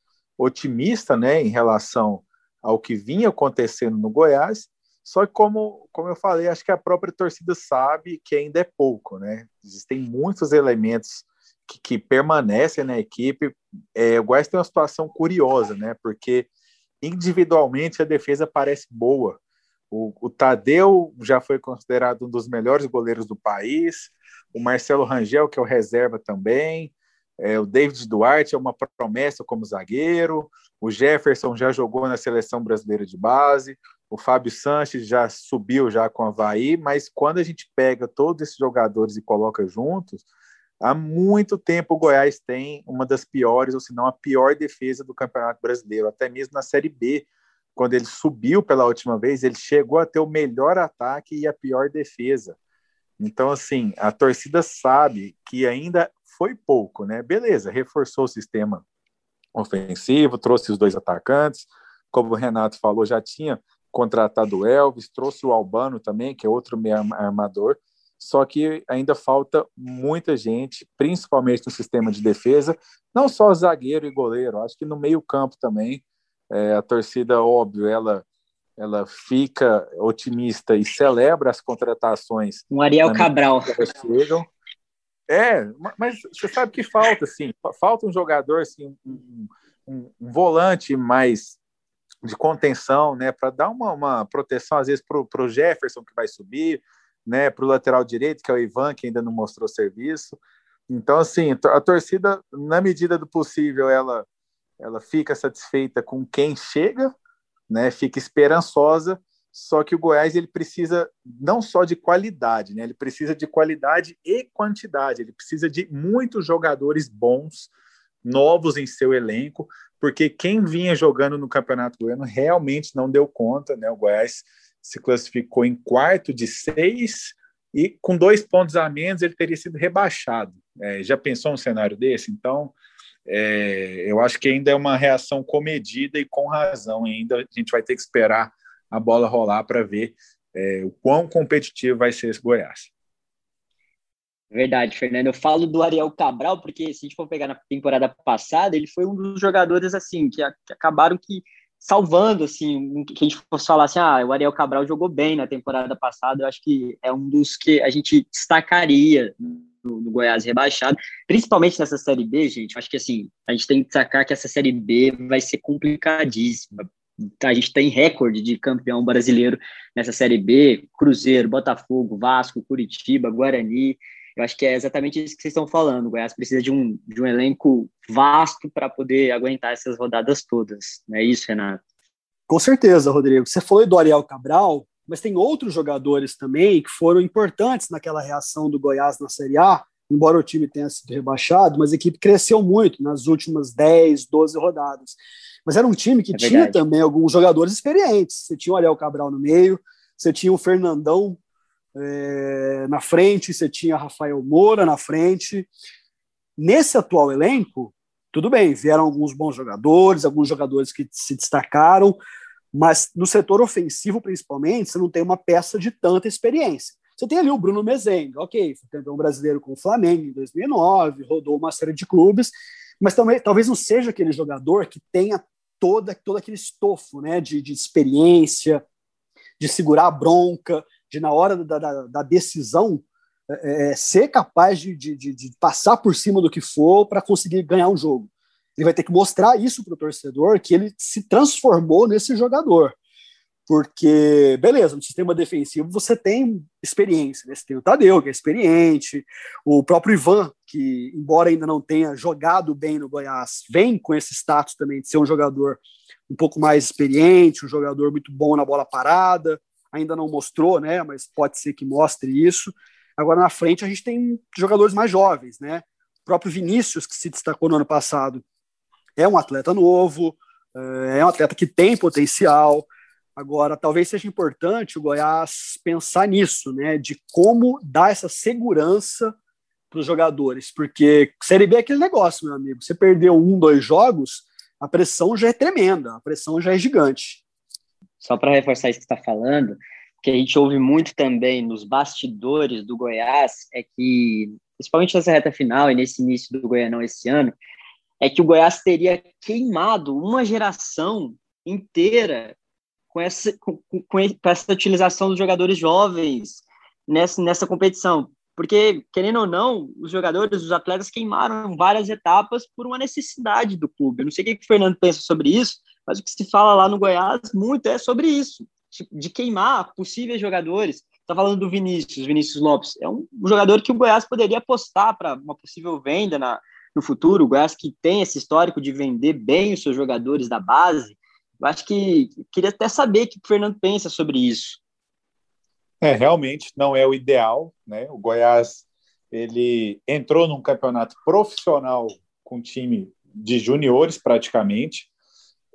otimista, né, em relação ao que vinha acontecendo no Goiás, só que, como, como eu falei, acho que a própria torcida sabe que ainda é pouco. Né? Existem muitos elementos que, que permanecem na equipe. É, o Goiás tem uma situação curiosa, né, porque individualmente a defesa parece boa. O, o Tadeu já foi considerado um dos melhores goleiros do país, o Marcelo Rangel, que é o reserva também, é, o David Duarte é uma promessa como zagueiro, o Jefferson já jogou na Seleção Brasileira de Base, o Fábio Sanches já subiu já com o Avaí, mas quando a gente pega todos esses jogadores e coloca juntos, há muito tempo o Goiás tem uma das piores, ou se não a pior defesa do Campeonato Brasileiro, até mesmo na Série B. Quando ele subiu pela última vez, ele chegou a ter o melhor ataque e a pior defesa. Então, assim, a torcida sabe que ainda foi pouco, né? Beleza, reforçou o sistema ofensivo, trouxe os dois atacantes, como o Renato falou, já tinha contratado o Elvis, trouxe o Albano também, que é outro meio armador, só que ainda falta muita gente, principalmente no sistema de defesa, não só zagueiro e goleiro, acho que no meio-campo também. É, a torcida, óbvio, ela, ela fica otimista e celebra as contratações. Um Ariel Cabral. É, mas você sabe que falta, assim, falta um jogador, assim, um, um, um volante mais de contenção, né, para dar uma, uma proteção, às vezes, para o Jefferson, que vai subir, né, para o lateral direito, que é o Ivan, que ainda não mostrou serviço. Então, assim, a torcida, na medida do possível, ela... ela fica satisfeita com quem chega, né? Fica esperançosa, só que o Goiás ele precisa não só de qualidade, né? Ele precisa de qualidade e quantidade, ele precisa de muitos jogadores bons, novos em seu elenco, porque quem vinha jogando no Campeonato Goiano realmente não deu conta, né? O Goiás se classificou em quarto de seis e com dois pontos a menos ele teria sido rebaixado. É, já pensou um cenário desse? Então... É, eu acho que ainda é uma reação comedida e com razão, e ainda a gente vai ter que esperar a bola rolar para ver é, o quão competitivo vai ser esse Goiás. Verdade, Fernando. Eu falo do Ariel Cabral porque, se a gente for pegar na temporada passada, ele foi um dos jogadores assim que, a, que acabaram que salvando, assim, que a gente fosse falar assim, ah, o Ariel Cabral jogou bem na temporada passada, eu acho que é um dos que a gente destacaria do, do Goiás rebaixado, principalmente nessa Série B, gente, eu acho que, assim, a gente tem que destacar que essa Série B vai ser complicadíssima, a gente tem recorde de campeão brasileiro nessa Série B, Cruzeiro, Botafogo, Vasco, Curitiba, Guarani, eu acho que é exatamente isso que vocês estão falando, o Goiás precisa de um, de um elenco vasto para poder aguentar essas rodadas todas, não é isso, Renato? Com certeza, Rodrigo, você falou do Ariel Cabral, mas tem outros jogadores também que foram importantes naquela reação do Goiás na Série A, embora o time tenha sido rebaixado, mas a equipe cresceu muito nas últimas dez, doze rodadas, mas era um time que é tinha verdade. Também alguns jogadores experientes, você tinha o Ariel Cabral no meio, você tinha o Fernandão, É, na frente, você tinha Rafael Moura na frente. Nesse atual elenco, tudo bem, vieram alguns bons jogadores, alguns jogadores que se destacaram, mas no setor ofensivo, principalmente, você não tem uma peça de tanta experiência. Você tem ali o Bruno Mezenga, ok, foi campeão brasileiro com o Flamengo em dois mil e nove, rodou uma série de clubes, mas também, talvez não seja aquele jogador que tenha toda, todo aquele estofo, né, de, de experiência, de segurar a bronca, de na hora da, da, da decisão é, ser capaz de, de, de passar por cima do que for para conseguir ganhar um jogo. Ele vai ter que mostrar isso para o torcedor, que ele se transformou nesse jogador. Porque, beleza, no sistema defensivo você tem experiência, né? Você tem o Tadeu, que é experiente, o próprio Ivan, que embora ainda não tenha jogado bem no Goiás, vem com esse status também de ser um jogador um pouco mais experiente, um jogador muito bom na bola parada, ainda não mostrou, né, mas pode ser que mostre isso. Agora, na frente, a gente tem jogadores mais jovens, né, o próprio Vinícius, que se destacou no ano passado, é um atleta novo, é um atleta que tem potencial, Agora, talvez seja importante o Goiás pensar nisso, né, de como dar essa segurança para os jogadores, porque Série B é aquele negócio, meu amigo, você perdeu um, dois jogos, a pressão já é tremenda, a pressão já é gigante. Só para reforçar isso que você está falando, que a gente ouve muito também nos bastidores do Goiás, é que, principalmente nessa reta final e nesse início do Goianão esse ano, é que o Goiás teria queimado uma geração inteira com essa, com, com essa utilização dos jogadores jovens nessa, nessa competição. Porque, querendo ou não, os jogadores, os atletas queimaram várias etapas por uma necessidade do clube. Eu não sei o que o Fernando pensa sobre isso, mas o que se fala lá no Goiás muito é sobre isso, de queimar possíveis jogadores. Está falando do Vinícius, Vinícius Lopes. É um jogador que o Goiás poderia apostar para uma possível venda na, no futuro. O Goiás que tem esse histórico de vender bem os seus jogadores da base. Eu acho que queria até saber o que o Fernando pensa sobre isso. É, realmente não é o ideal, né? O Goiás ele entrou num campeonato profissional com time de juniores praticamente.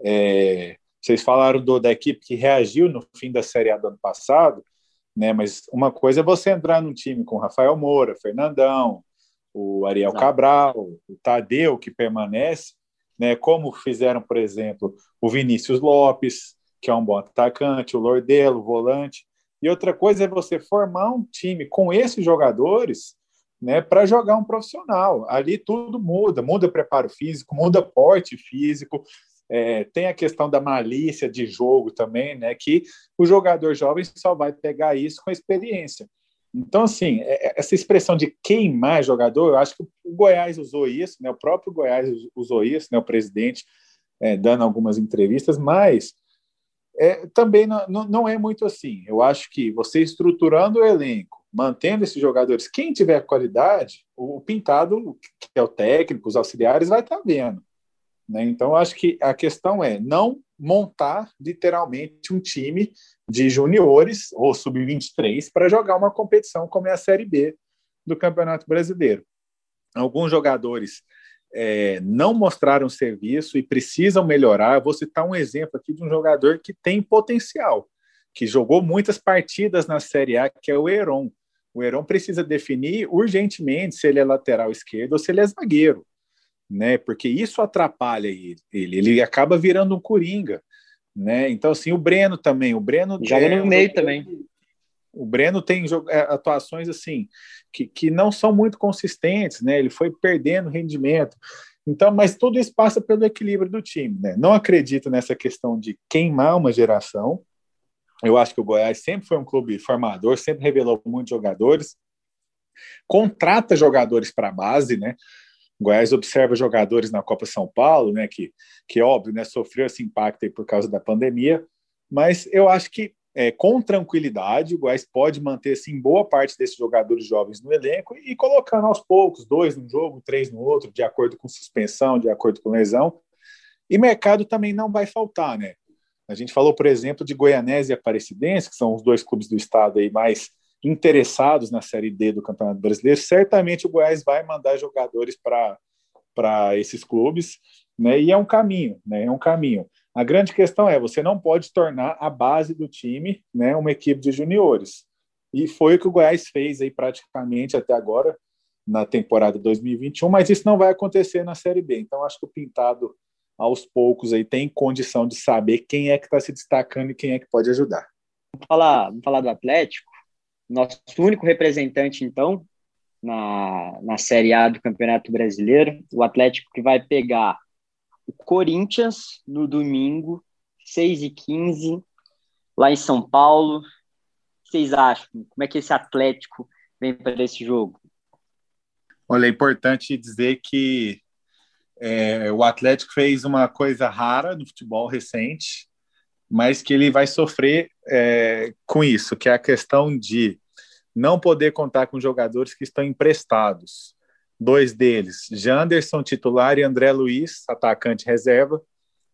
É, vocês falaram do, da equipe que reagiu no fim da Série A do ano passado, né? Mas uma coisa é você entrar num time com Rafael Moura, Fernandão, o Ariel Cabral, o Tadeu, que permanece, né? Como fizeram, por exemplo, o Vinícius Lopes, que é um bom atacante, o Lordelo, o volante. E outra coisa é você formar um time com esses jogadores, né, para jogar um profissional. Ali tudo muda, muda preparo físico, muda porte físico, é, tem a questão da malícia de jogo também, né, que o jogador jovem só vai pegar isso com experiência. Então, assim, essa expressão de queimar jogador, eu acho que o Goiás usou isso, né, o próprio Goiás usou isso, né, o presidente é, dando algumas entrevistas, mas... É, também não, não é muito assim. Eu acho que você estruturando o elenco, mantendo esses jogadores, quem tiver qualidade, o Pintado, que é o técnico, os auxiliares, vai estar vendo, né? Então, eu acho que a questão é não montar literalmente um time de juniores ou sub vinte e três para jogar uma competição como é a Série B do Campeonato Brasileiro. Alguns jogadores É, não mostraram serviço e precisam melhorar. Eu vou citar um exemplo aqui de um jogador que tem potencial, que jogou muitas partidas na Série A, que é o Heron. O Heron precisa definir urgentemente se ele é lateral esquerdo ou se ele é zagueiro, né? Porque isso atrapalha ele, ele, ele acaba virando um coringa, né? Então, assim, o Breno também, o Breno joga no meio também. O Breno tem atuações assim que, que não são muito consistentes, né? Ele foi perdendo rendimento. Então, mas tudo isso passa pelo equilíbrio do time, né? Não acredito nessa questão de queimar uma geração. Eu acho que o Goiás sempre foi um clube formador, sempre revelou muitos jogadores, contrata jogadores para a base, né? O Goiás observa jogadores na Copa São Paulo, né? Que, que óbvio, né? Sofreu esse impacto aí por causa da pandemia, mas eu acho que É, com tranquilidade, o Goiás pode manter assim, boa parte desses jogadores jovens no elenco e colocando aos poucos, dois num jogo, três no outro, de acordo com suspensão, de acordo com lesão. E mercado também não vai faltar, né? A gente falou, por exemplo, de Goianésia e Aparecidense, que são os dois clubes do estado aí mais interessados na Série D do Campeonato Brasileiro. Certamente o Goiás vai mandar jogadores para esses clubes, né? E é um caminho, né? É um caminho. A grande questão é, você não pode tornar a base do time, né, uma equipe de juniores. E foi o que o Goiás fez aí praticamente até agora, na temporada dois mil e vinte e um, mas isso não vai acontecer na Série B. Então, acho que o Pintado, aos poucos, aí, tem condição de saber quem é que está se destacando e quem é que pode ajudar. Vamos falar, vamos falar do Atlético. Nosso único representante, então, na, na Série A do Campeonato Brasileiro. O Atlético que vai pegar o Corinthians no domingo, seis e quinze, lá em São Paulo. O que vocês acham? Como é que esse Atlético vem para esse jogo? Olha, é importante dizer que é, o Atlético fez uma coisa rara no futebol recente, mas que ele vai sofrer é, com isso, que é a questão de não poder contar com jogadores que estão emprestados. Dois deles, Janderson, titular, e André Luiz, atacante reserva.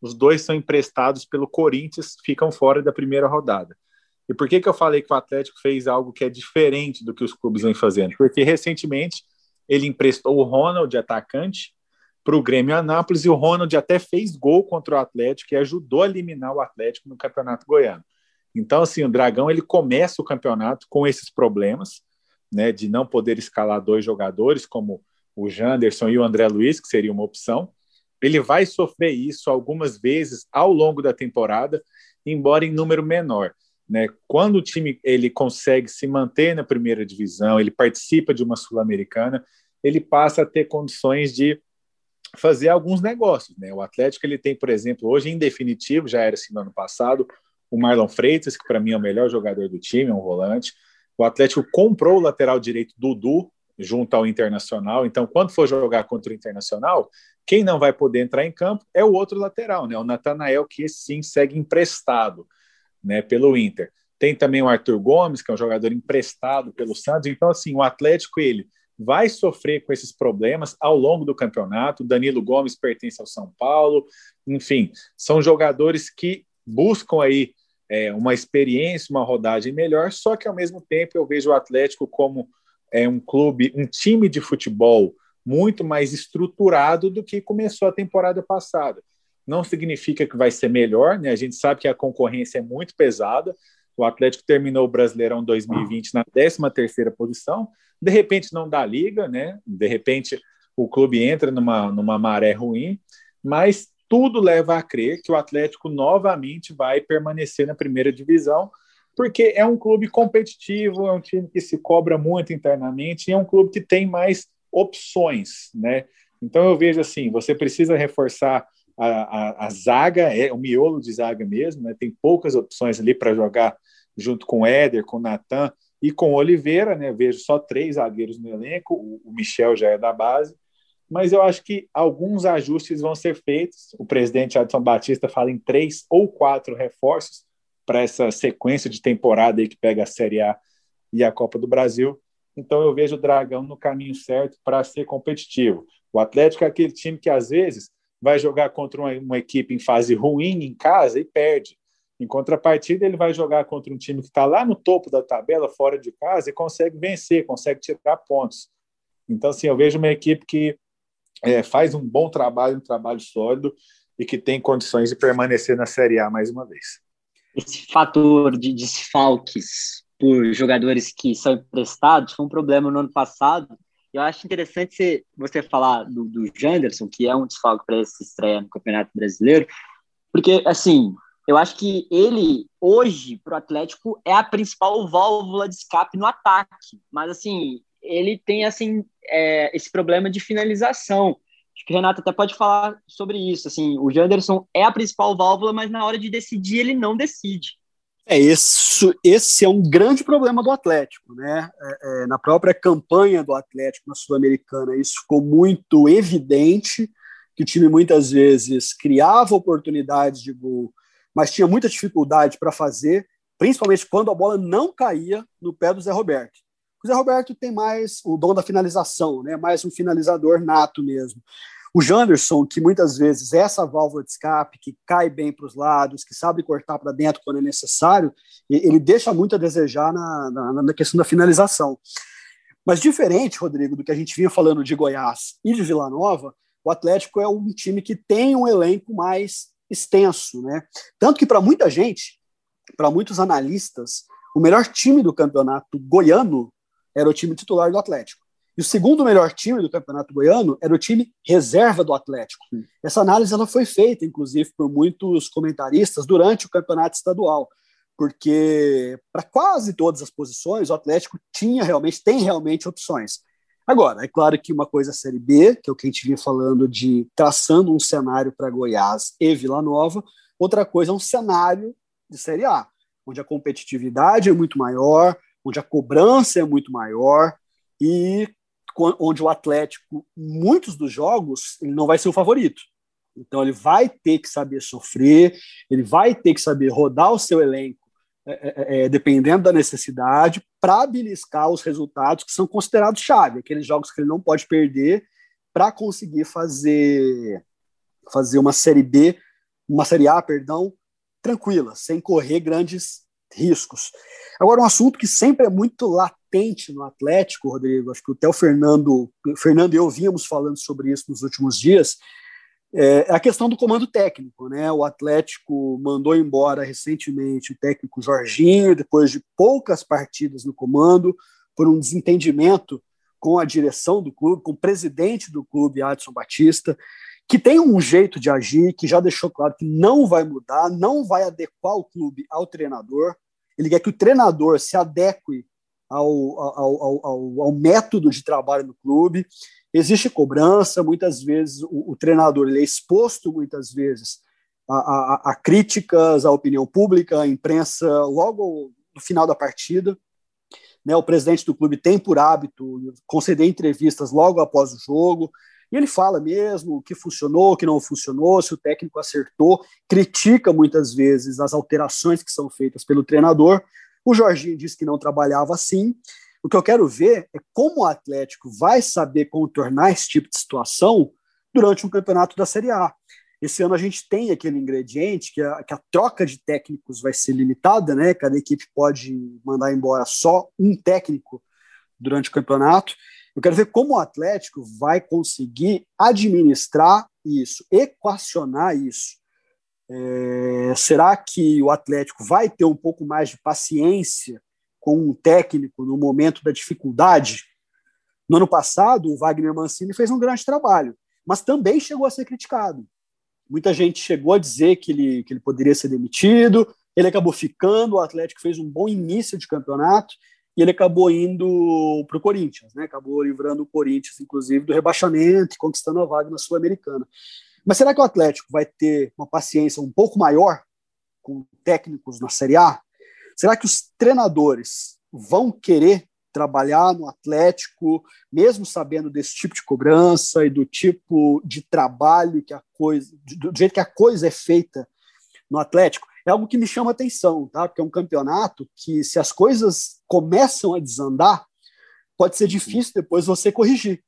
Os dois são emprestados pelo Corinthians, ficam fora da primeira rodada. E por que que eu falei que o Atlético fez algo que é diferente do que os clubes vêm fazendo? Porque recentemente ele emprestou o Ronald, atacante, para o Grêmio Anápolis, e o Ronald até fez gol contra o Atlético e ajudou a eliminar o Atlético no Campeonato Goiano. Então, assim, o Dragão ele começa o campeonato com esses problemas, né, de não poder escalar dois jogadores, como o Janderson e o André Luiz, que seria uma opção. Ele vai sofrer isso algumas vezes ao longo da temporada, embora em número menor, né? Quando o time ele consegue se manter na primeira divisão, ele participa de uma Sul-Americana, ele passa a ter condições de fazer alguns negócios, né? O Atlético ele tem, por exemplo, hoje em definitivo, já era assim no ano passado, o Marlon Freitas, que para mim é o melhor jogador do time, é um volante. O Atlético comprou o lateral direito Dudu junto ao Internacional, então quando for jogar contra o Internacional, quem não vai poder entrar em campo é o outro lateral, né? O Nathanael, que esse sim segue emprestado, né, pelo Inter. Tem também o Arthur Gomes, que é um jogador emprestado pelo Santos. Então, assim, o Atlético ele vai sofrer com esses problemas ao longo do campeonato. O Danilo Gomes pertence ao São Paulo, enfim, são jogadores que buscam aí é, uma experiência, uma rodagem melhor, só que ao mesmo tempo eu vejo o Atlético como é, um clube, um time de futebol muito mais estruturado do que começou a temporada passada. Não significa que vai ser melhor, né? A gente sabe que a concorrência é muito pesada. O Atlético terminou o Brasileirão dois mil e vinte na décima terceira posição. De repente não dá liga, né? De repente o clube entra numa, numa maré ruim, mas tudo leva a crer que o Atlético novamente vai permanecer na primeira divisão, porque é um clube competitivo, é um time que se cobra muito internamente e é um clube que tem mais opções, né? Então eu vejo assim, você precisa reforçar A, a, a zaga, é o miolo de zaga mesmo, né? Tem poucas opções ali para jogar junto com o Éder, com o Natan e com o Oliveira, né? Vejo só três zagueiros no elenco, o, o Michel já é da base, mas eu acho que alguns ajustes vão ser feitos. O presidente Adson Batista fala em três ou quatro reforços para essa sequência de temporada aí que pega a Série A e a Copa do Brasil. Então eu vejo o Dragão no caminho certo para ser competitivo. O Atlético é aquele time que às vezes vai jogar contra uma, uma equipe em fase ruim em casa e perde. Em contrapartida, ele vai jogar contra um time que está lá no topo da tabela, fora de casa, e consegue vencer, consegue tirar pontos. Então, assim, eu vejo uma equipe que é, faz um bom trabalho, um trabalho sólido, e que tem condições de permanecer na Série A mais uma vez. Esse fator de desfalques por jogadores que são emprestados foi um problema no ano passado. Eu acho interessante você falar do, do Janderson, que é um desfalque para essa estreia no Campeonato Brasileiro, porque, assim, eu acho que ele, hoje, para o Atlético, é a principal válvula de escape no ataque. Mas, assim, ele tem assim, é, esse problema de finalização. Acho que o Renato até pode falar sobre isso. Assim, o Janderson é a principal válvula, mas na hora de decidir, ele não decide. É, esse, esse é um grande problema do Atlético, né? É, é, na própria campanha do Atlético na Sul-Americana, isso ficou muito evidente, que o time muitas vezes criava oportunidades de gol, mas tinha muita dificuldade para fazer, principalmente quando a bola não caía no pé do Zé Roberto. O Zé Roberto tem mais o dom da finalização, né? Mais um finalizador nato mesmo. O Janderson, que muitas vezes é essa válvula de escape, que cai bem para os lados, que sabe cortar para dentro quando é necessário, ele deixa muito a desejar na, na, na questão da finalização. Mas diferente, Rodrigo, do que a gente vinha falando de Goiás e de Vila Nova, o Atlético é um time que tem um elenco mais extenso, né? Tanto que para muita gente, para muitos analistas, o melhor time do campeonato goiano era o time titular do Atlético. E o segundo melhor time do Campeonato Goiano era o time reserva do Atlético. Essa análise ela foi feita, inclusive, por muitos comentaristas durante o Campeonato Estadual, porque para quase todas as posições o Atlético tinha realmente, tem realmente opções. Agora, é claro que uma coisa é a Série B, que é o que a gente vinha falando de traçando um cenário para Goiás e Vila Nova, outra coisa é um cenário de Série A, onde a competitividade é muito maior, onde a cobrança é muito maior e onde o Atlético, muitos dos jogos, ele não vai ser o favorito. Então ele vai ter que saber sofrer, ele vai ter que saber rodar o seu elenco, é, é, dependendo da necessidade, para beliscar os resultados que são considerados chave, aqueles jogos que ele não pode perder, para conseguir fazer, fazer uma série B, uma série A, perdão, tranquila, sem correr grandes riscos. Agora, um assunto que sempre é muito latente no Atlético, Rodrigo, acho que até o Fernando, Fernando e eu vínhamos falando sobre isso nos últimos dias, É a questão do comando técnico, né? O Atlético mandou embora recentemente o técnico Jorginho, depois de poucas partidas no comando, por um desentendimento com a direção do clube, com o presidente do clube, Adson Batista, que tem um jeito de agir, que já deixou claro que não vai mudar, não vai adequar o clube ao treinador. Ele quer que o treinador se adeque ao, ao, ao, ao, ao método de trabalho do clube. Existe cobrança, muitas vezes o, o treinador ele é exposto muitas vezes a, a, a críticas, à opinião pública, à imprensa, logo no final da partida. Né, o presidente do clube tem por hábito conceder entrevistas logo após o jogo, e ele fala mesmo o que funcionou, o que não funcionou, se o técnico acertou, critica muitas vezes as alterações que são feitas pelo treinador. O Jorginho disse que não trabalhava assim. O que eu quero ver é como o Atlético vai saber contornar esse tipo de situação durante um campeonato da Série A. Esse ano a gente tem aquele ingrediente que a, que a troca de técnicos vai ser limitada, né? Cada equipe pode mandar embora só um técnico durante o campeonato. Eu quero ver como o Atlético vai conseguir administrar isso, equacionar isso. É, será que o Atlético vai ter um pouco mais de paciência com um técnico no momento da dificuldade? No ano passado, o Wagner Mancini fez um grande trabalho, mas também chegou a ser criticado. Muita gente chegou a dizer que ele, que ele poderia ser demitido, ele acabou ficando, o Atlético fez um bom início de campeonato e ele acabou indo para o Corinthians, né? Acabou livrando o Corinthians, inclusive, do rebaixamento e conquistando a vaga na Sul-Americana. Mas será que o Atlético vai ter uma paciência um pouco maior com técnicos na Série A? Será que os treinadores vão querer trabalhar no Atlético, mesmo sabendo desse tipo de cobrança e do tipo de trabalho que a coisa, do jeito que a coisa é feita no Atlético? É algo que me chama atenção, tá? Porque é um campeonato que, se as coisas começam a desandar, pode ser difícil depois você corrigir.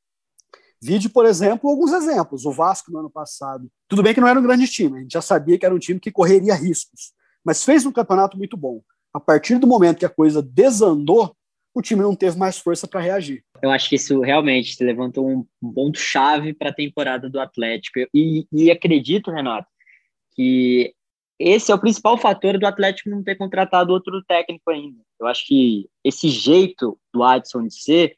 Vide, por exemplo, alguns exemplos. O Vasco no ano passado, tudo bem que não era um grande time, a gente já sabia que era um time que correria riscos, mas fez um campeonato muito bom. A partir do momento que a coisa desandou, o time não teve mais força para reagir. Eu acho que isso realmente levantou um ponto-chave para a temporada do Atlético. E, e acredito, Renato, que esse é o principal fator do Atlético não ter contratado outro técnico ainda. Eu acho que esse jeito do Adson de ser,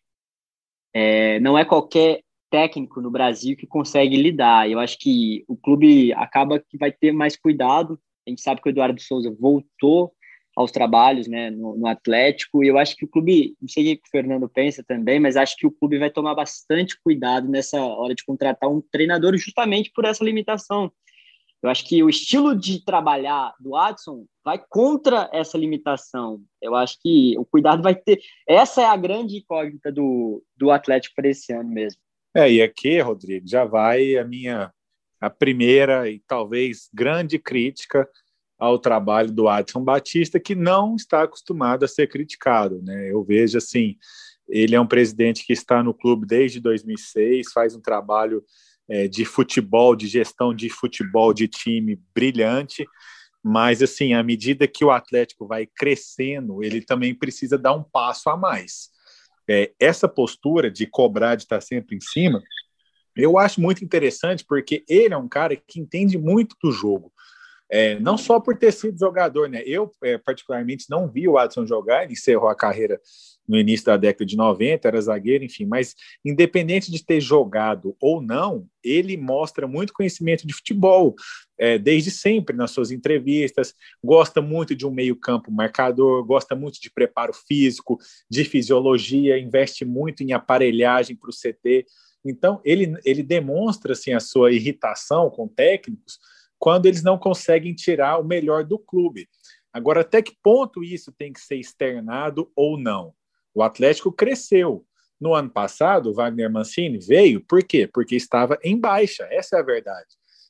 é, não é qualquer técnico no Brasil que consegue lidar. Eu acho que o clube acaba que vai ter mais cuidado. A gente sabe que o Eduardo Souza voltou aos trabalhos, né, no, no Atlético, e eu acho que o clube, não sei o que o Fernando pensa também, mas acho que o clube vai tomar bastante cuidado nessa hora de contratar um treinador justamente por essa limitação. Eu acho que o estilo de trabalhar do Adson vai contra essa limitação. Eu acho que o cuidado vai ter... Essa é a grande incógnita do, do Atlético para esse ano mesmo. É, e aqui, Rodrigo, já vai a minha a primeira e talvez grande crítica ao trabalho do Adson Batista, que não está acostumado a ser criticado, né? Eu vejo assim, ele é um presidente que está no clube desde dois mil e seis, faz um trabalho é, de futebol, de gestão de futebol, de time brilhante, mas assim, à medida que o Atlético vai crescendo, ele também precisa dar um passo a mais. É, essa postura de cobrar, de estar sempre em cima, eu acho muito interessante, porque ele é um cara que entende muito do jogo. É, não só por ter sido jogador, né? Eu, é, particularmente, não vi o Adson jogar, ele encerrou a carreira no início da década de noventa, era zagueiro, enfim, mas independente de ter jogado ou não, ele mostra muito conhecimento de futebol, é, desde sempre nas suas entrevistas, gosta muito de um meio-campo marcador, gosta muito de preparo físico, de fisiologia, investe muito em aparelhagem para o C T, então ele, ele demonstra assim, a sua irritação com técnicos, quando eles não conseguem tirar o melhor do clube. Agora, até que ponto isso tem que ser externado ou não? O Atlético cresceu. No ano passado, o Wagner Mancini veio, por quê? Porque estava em baixa, essa é a verdade.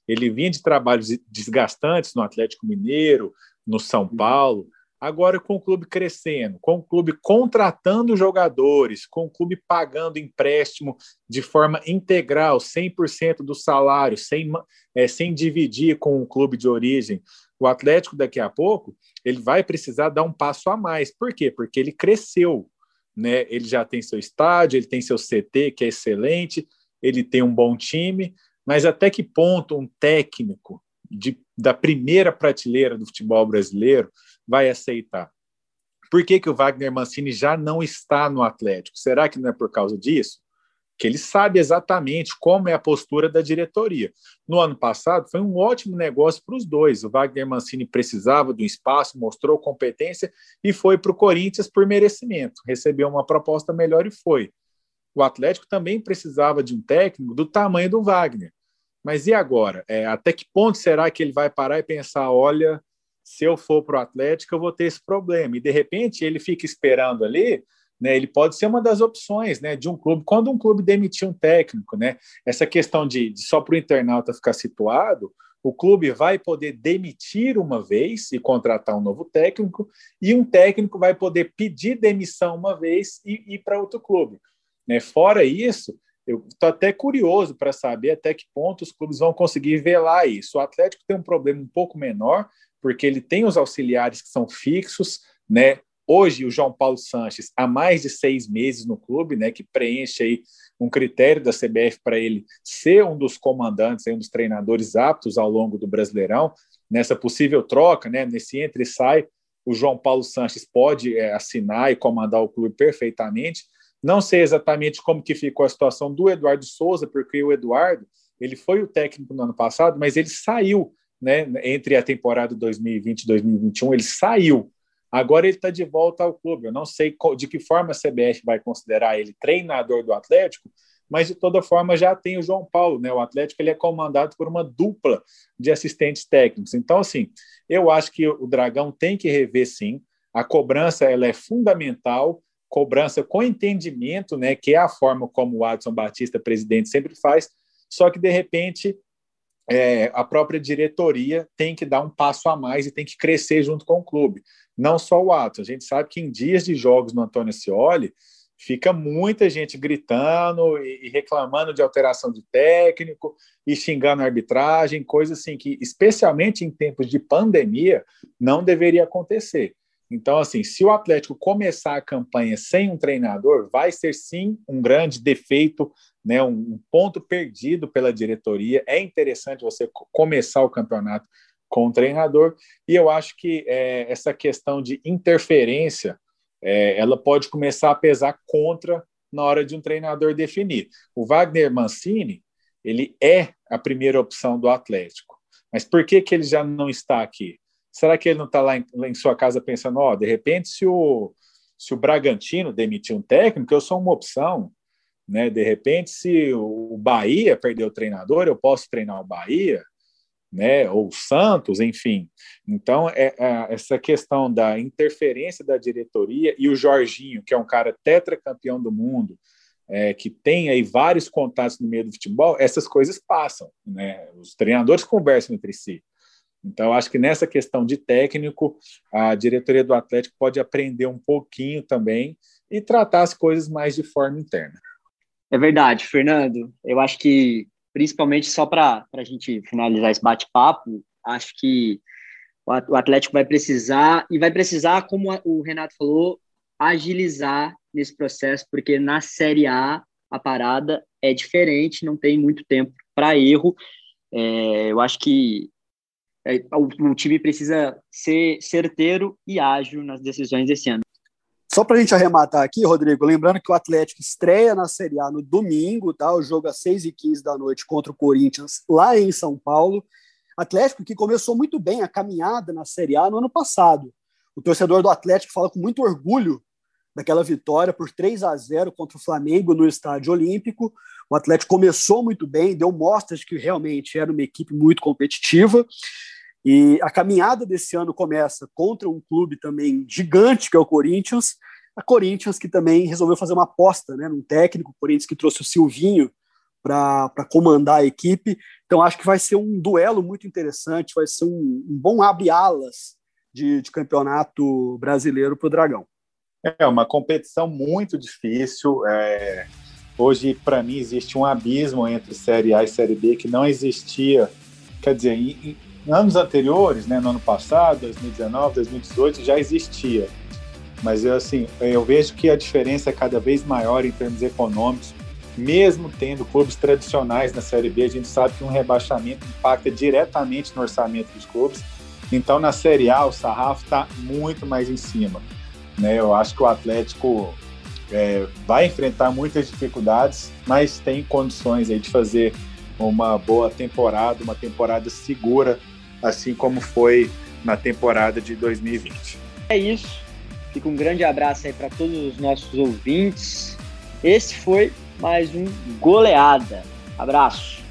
Ele vinha de trabalhos desgastantes no Atlético Mineiro, no São Paulo. Agora, com o clube crescendo, com o clube contratando jogadores, com o clube pagando empréstimo de forma integral, cem por cento do salário, sem, é, sem dividir com o clube de origem, o Atlético, daqui a pouco, ele vai precisar dar um passo a mais. Por quê? Porque ele cresceu, né? Ele já tem seu estádio, ele tem seu C T, que é excelente, ele tem um bom time. mas até que ponto um técnico de, da primeira prateleira do futebol brasileiro vai aceitar? Por que que o Wagner Mancini já não está no Atlético? Será que não é por causa disso? Que ele sabe exatamente como é a postura da diretoria. No ano passado, foi um ótimo negócio para os dois. O Wagner Mancini precisava do espaço, mostrou competência e foi para o Corinthians por merecimento. Recebeu uma proposta melhor e foi. O Atlético também precisava de um técnico do tamanho do Wagner. Mas e agora? É, até que ponto será que ele vai parar e pensar, olha, se eu for para o Atlético, eu vou ter esse problema? E, de repente, ele fica esperando ali. Né, ele pode ser uma das opções, né, de um clube. Quando um clube demitir um técnico, né, essa questão de, de só para o internauta ficar situado, o clube vai poder demitir uma vez e contratar um novo técnico, e um técnico vai poder pedir demissão uma vez e ir para outro clube. Né. Fora isso, eu estou até curioso para saber até que ponto os clubes vão conseguir velar isso. O Atlético tem um problema um pouco menor, porque ele tem os auxiliares que são fixos, né. Hoje, o João Paulo Sanches, há mais de seis meses no clube, né, que preenche aí um critério da C B F para ele ser um dos comandantes, um dos treinadores aptos ao longo do Brasileirão. Nessa possível troca, né, nesse entra e sai, o João Paulo Sanches pode é, assinar e comandar o clube perfeitamente. Não sei exatamente como que ficou a situação do Eduardo Souza, porque o Eduardo ele foi o técnico no ano passado, mas ele saiu, né, entre a temporada dois mil e vinte e dois mil e vinte e um, ele saiu. Agora ele está de volta ao clube. Eu não sei de que forma a C B F vai considerar ele treinador do Atlético, mas de toda forma já tem o João Paulo, né? O Atlético ele é comandado por uma dupla de assistentes técnicos. Então, assim, eu acho que o Dragão tem que rever, sim. A cobrança ela é fundamental, cobrança com entendimento, né? Que é a forma como o Adson Batista, presidente, sempre faz, só que, de repente, é, a própria diretoria tem que dar um passo a mais e tem que crescer junto com o clube. Não só o ato, a gente sabe que em dias de jogos no Antônio Scioli fica muita gente gritando e reclamando de alteração de técnico e xingando a arbitragem, coisa assim que, especialmente em tempos de pandemia, não deveria acontecer. Então, assim, se o Atlético começar a campanha sem um treinador, vai ser sim um grande defeito, né, um ponto perdido pela diretoria. É interessante você começar o campeonato com o treinador, e eu acho que é, essa questão de interferência, é, ela pode começar a pesar contra na hora de um treinador definir. O Wagner Mancini, ele é a primeira opção do Atlético, mas por que que ele já não está aqui? Será que ele não está lá, lá em sua casa pensando, ó, oh, de repente se o, se o Bragantino demitir um técnico, eu sou uma opção, né? De repente se o Bahia perder o treinador, eu posso treinar o Bahia, né, ou Santos, enfim. Então, é, é, essa questão da interferência da diretoria e o Jorginho, que é um cara tetracampeão do mundo, é, que tem aí vários contatos no meio do futebol, essas coisas passam, né? Os treinadores conversam entre si. Então, acho que nessa questão de técnico, a diretoria do Atlético pode aprender um pouquinho também e tratar as coisas mais de forma interna. É verdade, Fernando. Eu acho que principalmente só para a gente finalizar esse bate-papo, acho que o Atlético vai precisar, e vai precisar, como o Renato falou, agilizar nesse processo, porque na Série A a parada é diferente, não tem muito tempo para erro. É, eu acho que o, o time precisa ser certeiro e ágil nas decisões desse ano. Só para a gente arrematar aqui, Rodrigo, lembrando que o Atlético estreia na Série A no domingo, tá? O jogo às seis e quinze da noite contra o Corinthians, lá em São Paulo. Atlético que começou muito bem a caminhada na Série A no ano passado. O torcedor do Atlético fala com muito orgulho daquela vitória por três a zero contra o Flamengo no Estádio Olímpico. O Atlético começou muito bem, deu mostras de que realmente era uma equipe muito competitiva. E a caminhada desse ano começa contra um clube também gigante, que é o Corinthians. A Corinthians que também resolveu fazer uma aposta, né, num técnico, o Corinthians que trouxe o Silvinho para comandar a equipe. Então acho que vai ser um duelo muito interessante, vai ser um, um bom abre-alas de, de campeonato brasileiro para o Dragão. É uma competição muito difícil. É... Hoje, para mim, existe um abismo entre Série A e Série B que não existia. Quer dizer, em anos anteriores, né, no ano passado, dois mil e dezenove, dois mil e dezoito, já existia. Mas eu, assim, eu vejo que a diferença é cada vez maior em termos econômicos. mesmo tendo clubes tradicionais na Série B, a gente sabe que um rebaixamento impacta diretamente no orçamento dos clubes. Então, na Série A, o sarrafo está muito mais em cima, né? Eu acho que o Atlético é, vai enfrentar muitas dificuldades, mas tem condições aí de fazer uma boa temporada, uma temporada segura, assim como foi na temporada de dois mil e vinte. É isso. Fica um grande abraço aí para todos os nossos ouvintes. Esse foi mais um Goleada. Abraço.